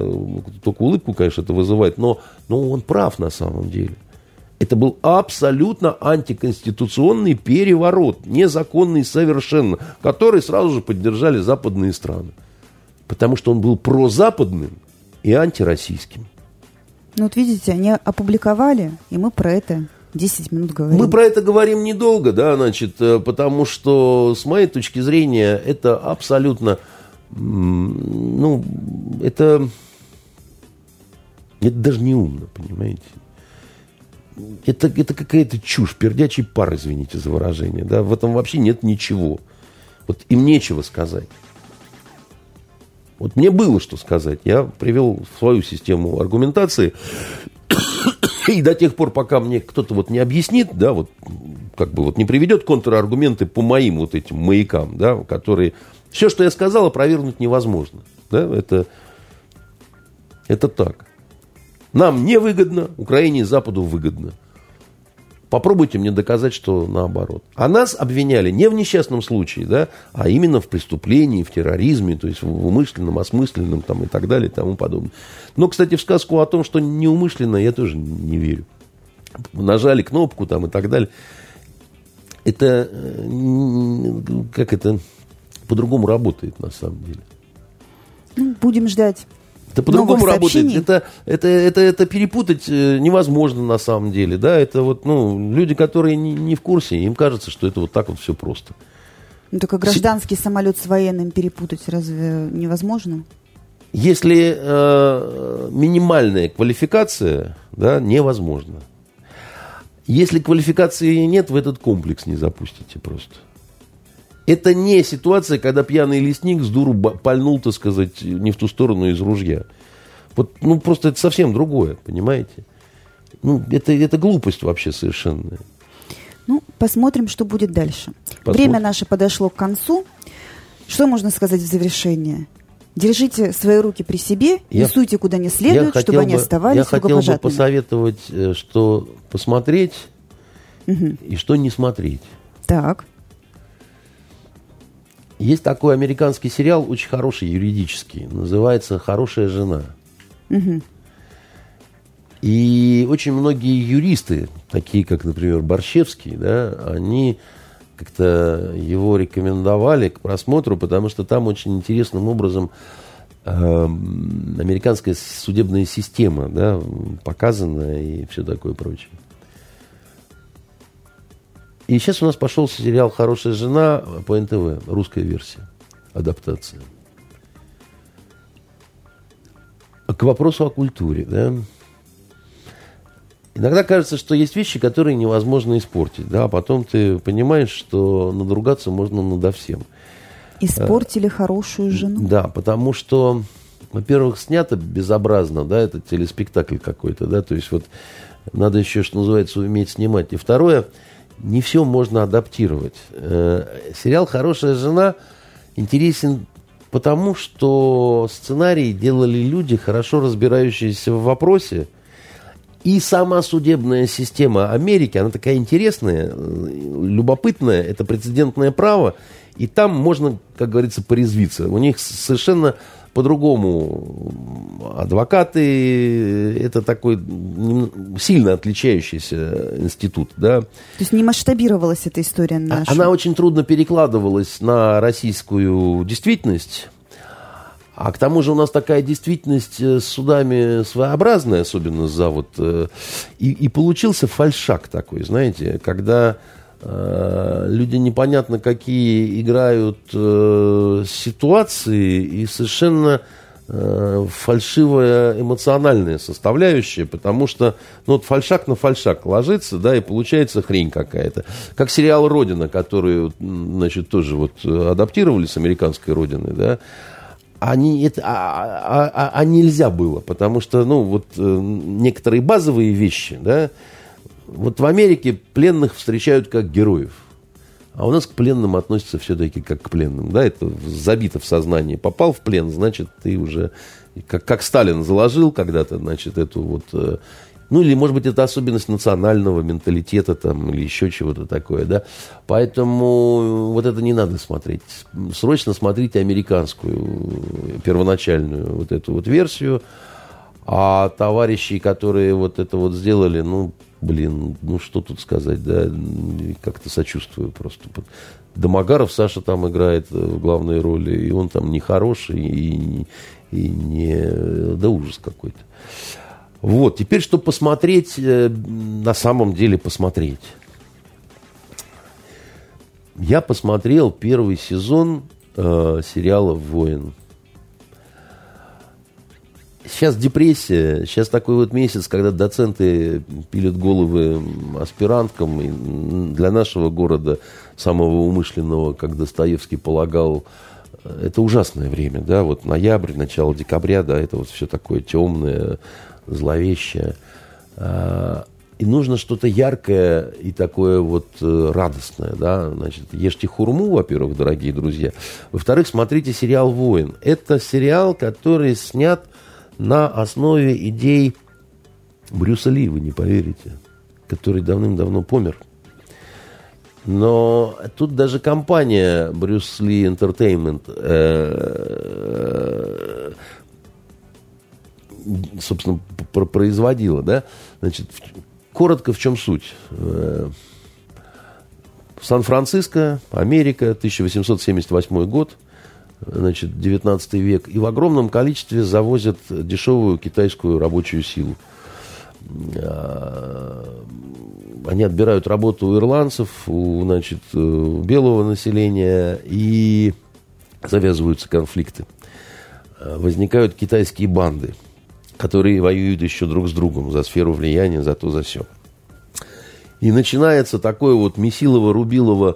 только улыбку, конечно, это вызывает, но он прав на самом деле. Это был абсолютно антиконституционный переворот, незаконный совершенно, который сразу же поддержали западные страны. Потому что он был прозападным и антироссийским. Ну вот видите, они опубликовали, и мы про это 10 минут говорим. Мы про это говорим недолго, да, значит, потому что, с моей точки зрения, это абсолютно... Ну, это даже не умно, понимаете? Это какая-то чушь, пердячий пар, извините за выражение. Да? В этом вообще нет ничего. Вот им нечего сказать. Вот мне было что сказать. Я привел свою систему аргументации. И до тех пор, пока мне кто-то вот не объяснит, да, вот, как бы вот не приведет контраргументы по моим вот этим маякам, да, которые... Все, что я сказал, опровергнуть невозможно. Да? Это так. Нам невыгодно, Украине и Западу выгодно. Попробуйте мне доказать, что наоборот. А нас обвиняли не в несчастном случае, да, а именно в преступлении, в терроризме, то есть в умышленном, осмысленном там, и так далее, и тому подобное. Но, кстати, в сказку о том, что неумышленно, я тоже не верю. Нажали кнопку там, и так далее. Это как это... По-другому работает, на самом деле. Будем ждать. Это по-другому работает. Это перепутать невозможно, на самом деле. Да? Это вот, ну, люди, которые не в курсе, им кажется, что это вот так вот все просто. Ну, только гражданский самолет с военным перепутать разве невозможно? Если минимальная квалификация, да, невозможно. Если квалификации нет, вы этот комплекс не запустите просто. Это не ситуация, когда пьяный лесник с дуру пальнул, так сказать, не в ту сторону из ружья. Вот, ну, просто это совсем другое, понимаете? Ну, это глупость вообще совершенная. Ну, посмотрим, что будет дальше. Время наше подошло к концу. Что можно сказать в завершение? Держите свои руки при себе, несуйте куда не следует, чтобы они оставались рукопожатными. Я хотел бы посоветовать, что посмотреть и что не смотреть. Так. Есть такой американский сериал, очень хороший, юридический. Называется «Хорошая жена». Угу. И очень многие юристы, такие как, например, Борщевский, да, они... как-то его рекомендовали к просмотру, потому что там очень интересным образом американская судебная система, да, показана и все такое прочее. И сейчас у нас пошел сериал «Хорошая жена» по НТВ, русская версия, адаптация. К вопросу о культуре, да. Иногда кажется, что есть вещи, которые невозможно испортить. Да? А потом ты понимаешь, что надругаться можно надо всем. Испортили хорошую жену. Да, потому что, во-первых, снято безобразно, да, это телеспектакль какой-то, да, то есть вот надо еще, что называется, уметь снимать. И второе, не все можно адаптировать. Сериал «Хорошая жена» интересен потому, что сценарий делали люди, хорошо разбирающиеся в вопросе. И сама судебная система Америки, она такая интересная, любопытная, это прецедентное право, и там можно, как говорится, порезвиться. У них совершенно по-другому адвокаты, это такой сильно отличающийся институт. Да? То есть не масштабировалась эта история наша? Она очень трудно перекладывалась на российскую действительность. А к тому же у нас такая действительность с судами своеобразная, особенно за вот... И получился фальшак такой, знаете, когда люди непонятно какие играют ситуации, и совершенно фальшивая эмоциональная составляющая, потому что ну, вот фальшак на фальшак ложится, да, и получается хрень какая-то. Как сериал «Родина», который, значит, тоже вот адаптировали с американской «Родины», да, а нельзя было, потому что, ну, вот некоторые базовые вещи, да, вот в Америке пленных встречают как героев, а у нас к пленным относятся все-таки как к пленным, да, это забито в сознании, попал в плен, значит, ты уже, как Сталин заложил когда-то, значит, эту вот, ну, или, может быть, это особенность национального менталитета, там, или еще чего-то такое, да, поэтому вот это не надо смотреть, срочно смотрите американскую первоначальную вот эту вот версию, а товарищи, которые вот это вот сделали, ну, блин, ну, что тут сказать, да, как-то сочувствую просто. Домогаров Саша там играет в главной роли, и он там нехороший, и не, да, ужас какой-то. Вот, теперь, чтобы посмотреть, на самом деле посмотреть. Я посмотрел первый сезон сериала «Воин». Сейчас депрессия, сейчас такой вот месяц, когда доценты пилят головы аспиранткам. И для нашего города, самого умышленного, как Достоевский полагал, это ужасное время, да, вот ноябрь, начало декабря, да, это вот все такое темное, зловещее. И нужно что-то яркое и такое вот радостное, да, значит, ешьте хурму, во-первых, дорогие друзья, во-вторых, смотрите сериал «Воин». Это сериал, который снят на основе идей Брюса Ли, вы не поверите, который давным-давно помер. Но тут даже компания Брюс Ли Entertainment, собственно, производила, да? Значит, коротко в чем суть. Сан-Франциско, Америка, 1878 год, значит, 19 век. И в огромном количестве завозят дешевую китайскую рабочую силу. Они отбирают работу у ирландцев, у белого населения, и завязываются конфликты. Возникают китайские банды, которые воюют еще друг с другом за сферу влияния, за то, за все. И начинается такое вот месилово-рубилово: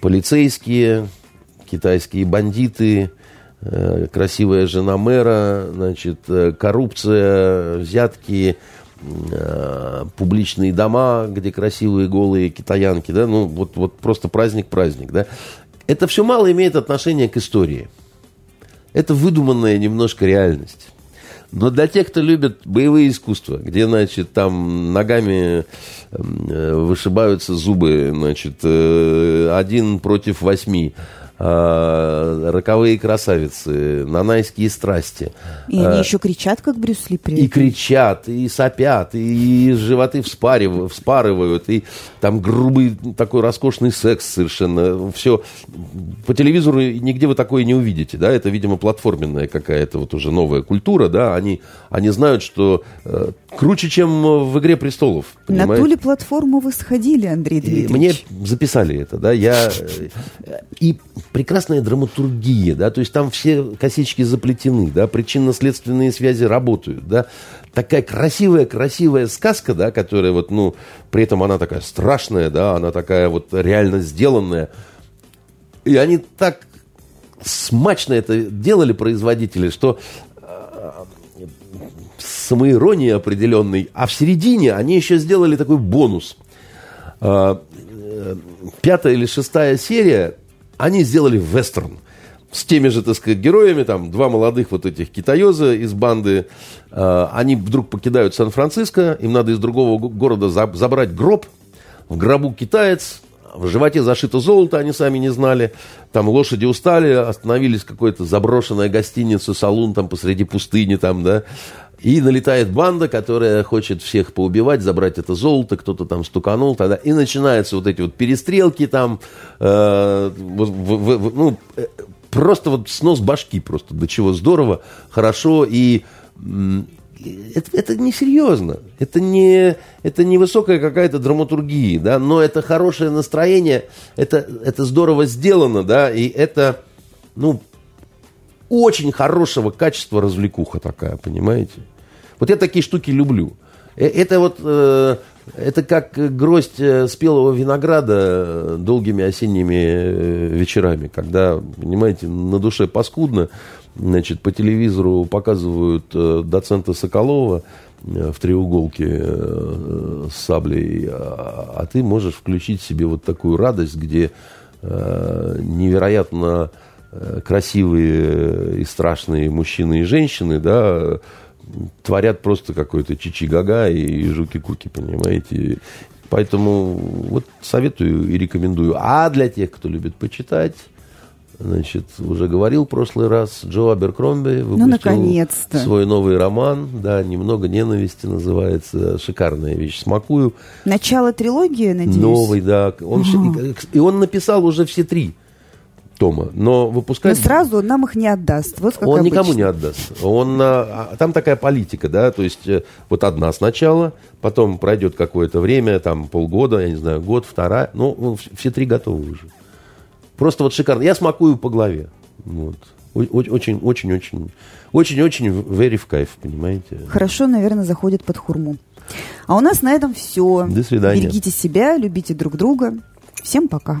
полицейские, китайские бандиты, красивая жена мэра, значит, коррупция, взятки, публичные дома, где красивые голые китаянки, да, ну вот просто праздник, да. Это все мало имеет отношения к истории. Это выдуманная немножко реальность. Но для тех, кто любит боевые искусства, где, значит, там ногами вышибаются зубы, значит, 1 против 8, роковые красавицы, нанайские страсти. И они еще кричат, как Брюс Ли при этом. И кричат, и сопят, и животы вспарывают, и там грубый такой роскошный секс совершенно. Все. По телевизору нигде вы такое не увидите, да, это, видимо, платформенная какая-то вот уже новая культура, да, они знают, что круче, чем в «Игре престолов», понимаете? На ту ли платформу вы сходили, Андрей Дмитриевич? И мне записали это, да, и прекрасная драматургия, да, то есть там все косички заплетены, да, причинно-следственные связи работают, да, такая красивая сказка, да, которая вот, ну, при этом она такая страшная, да, она такая вот реально сделанная, и они так смачно это делали, производители, что самоирония определенной, а в середине они еще сделали такой бонус. 5-я или 6-я серия, они сделали вестерн с теми же, так сказать, героями, там, 2 молодых вот этих китаёза из банды, они вдруг покидают Сан-Франциско, им надо из другого города забрать гроб, в гробу китаец, в животе зашито золото, они сами не знали, там лошади устали, остановились в какой-то заброшенной гостинице, салун там посреди пустыни, там, да, и налетает банда, которая хочет всех поубивать, забрать это золото, кто-то там стуканул, тогда и начинаются вот эти вот перестрелки там, просто вот снос башки просто, до чего здорово, хорошо, и это несерьезно, это не высокая какая-то драматургия, да, но это хорошее настроение, это здорово сделано, да, и это, ну, очень хорошего качества развлекуха такая, понимаете? Вот я такие штуки люблю. Это вот, это как гроздь спелого винограда долгими осенними вечерами, когда, понимаете, на душе паскудно, значит, по телевизору показывают доцента Соколова в треуголке с саблей, а ты можешь включить себе вот такую радость, где невероятно красивые и страшные мужчины и женщины, да, творят просто какой-то чичи-гага и жуки-куки, понимаете. Поэтому вот советую и рекомендую. А для тех, кто любит почитать, значит, уже говорил в прошлый раз, Джо Аберкромби выпустил наконец-то свой новый роман, да, «Немного ненависти» называется, шикарная вещь, смакую. Начало трилогии, надеюсь? Новый, да. И он написал уже все 3. Тома, но выпускать... Но сразу он нам их не отдаст. Вот как он обычно. Никому не отдаст. Там такая политика, да, то есть вот одна сначала, потом пройдет какое-то время, там полгода, я не знаю, год, вторая, ну, все 3 готовы уже. Просто вот шикарно. Я смакую по голове. Вот. Очень-очень very в кайф, понимаете. Хорошо, наверное, заходит под хурму. А у нас на этом все. До свидания. Берегите себя, любите друг друга. Всем пока.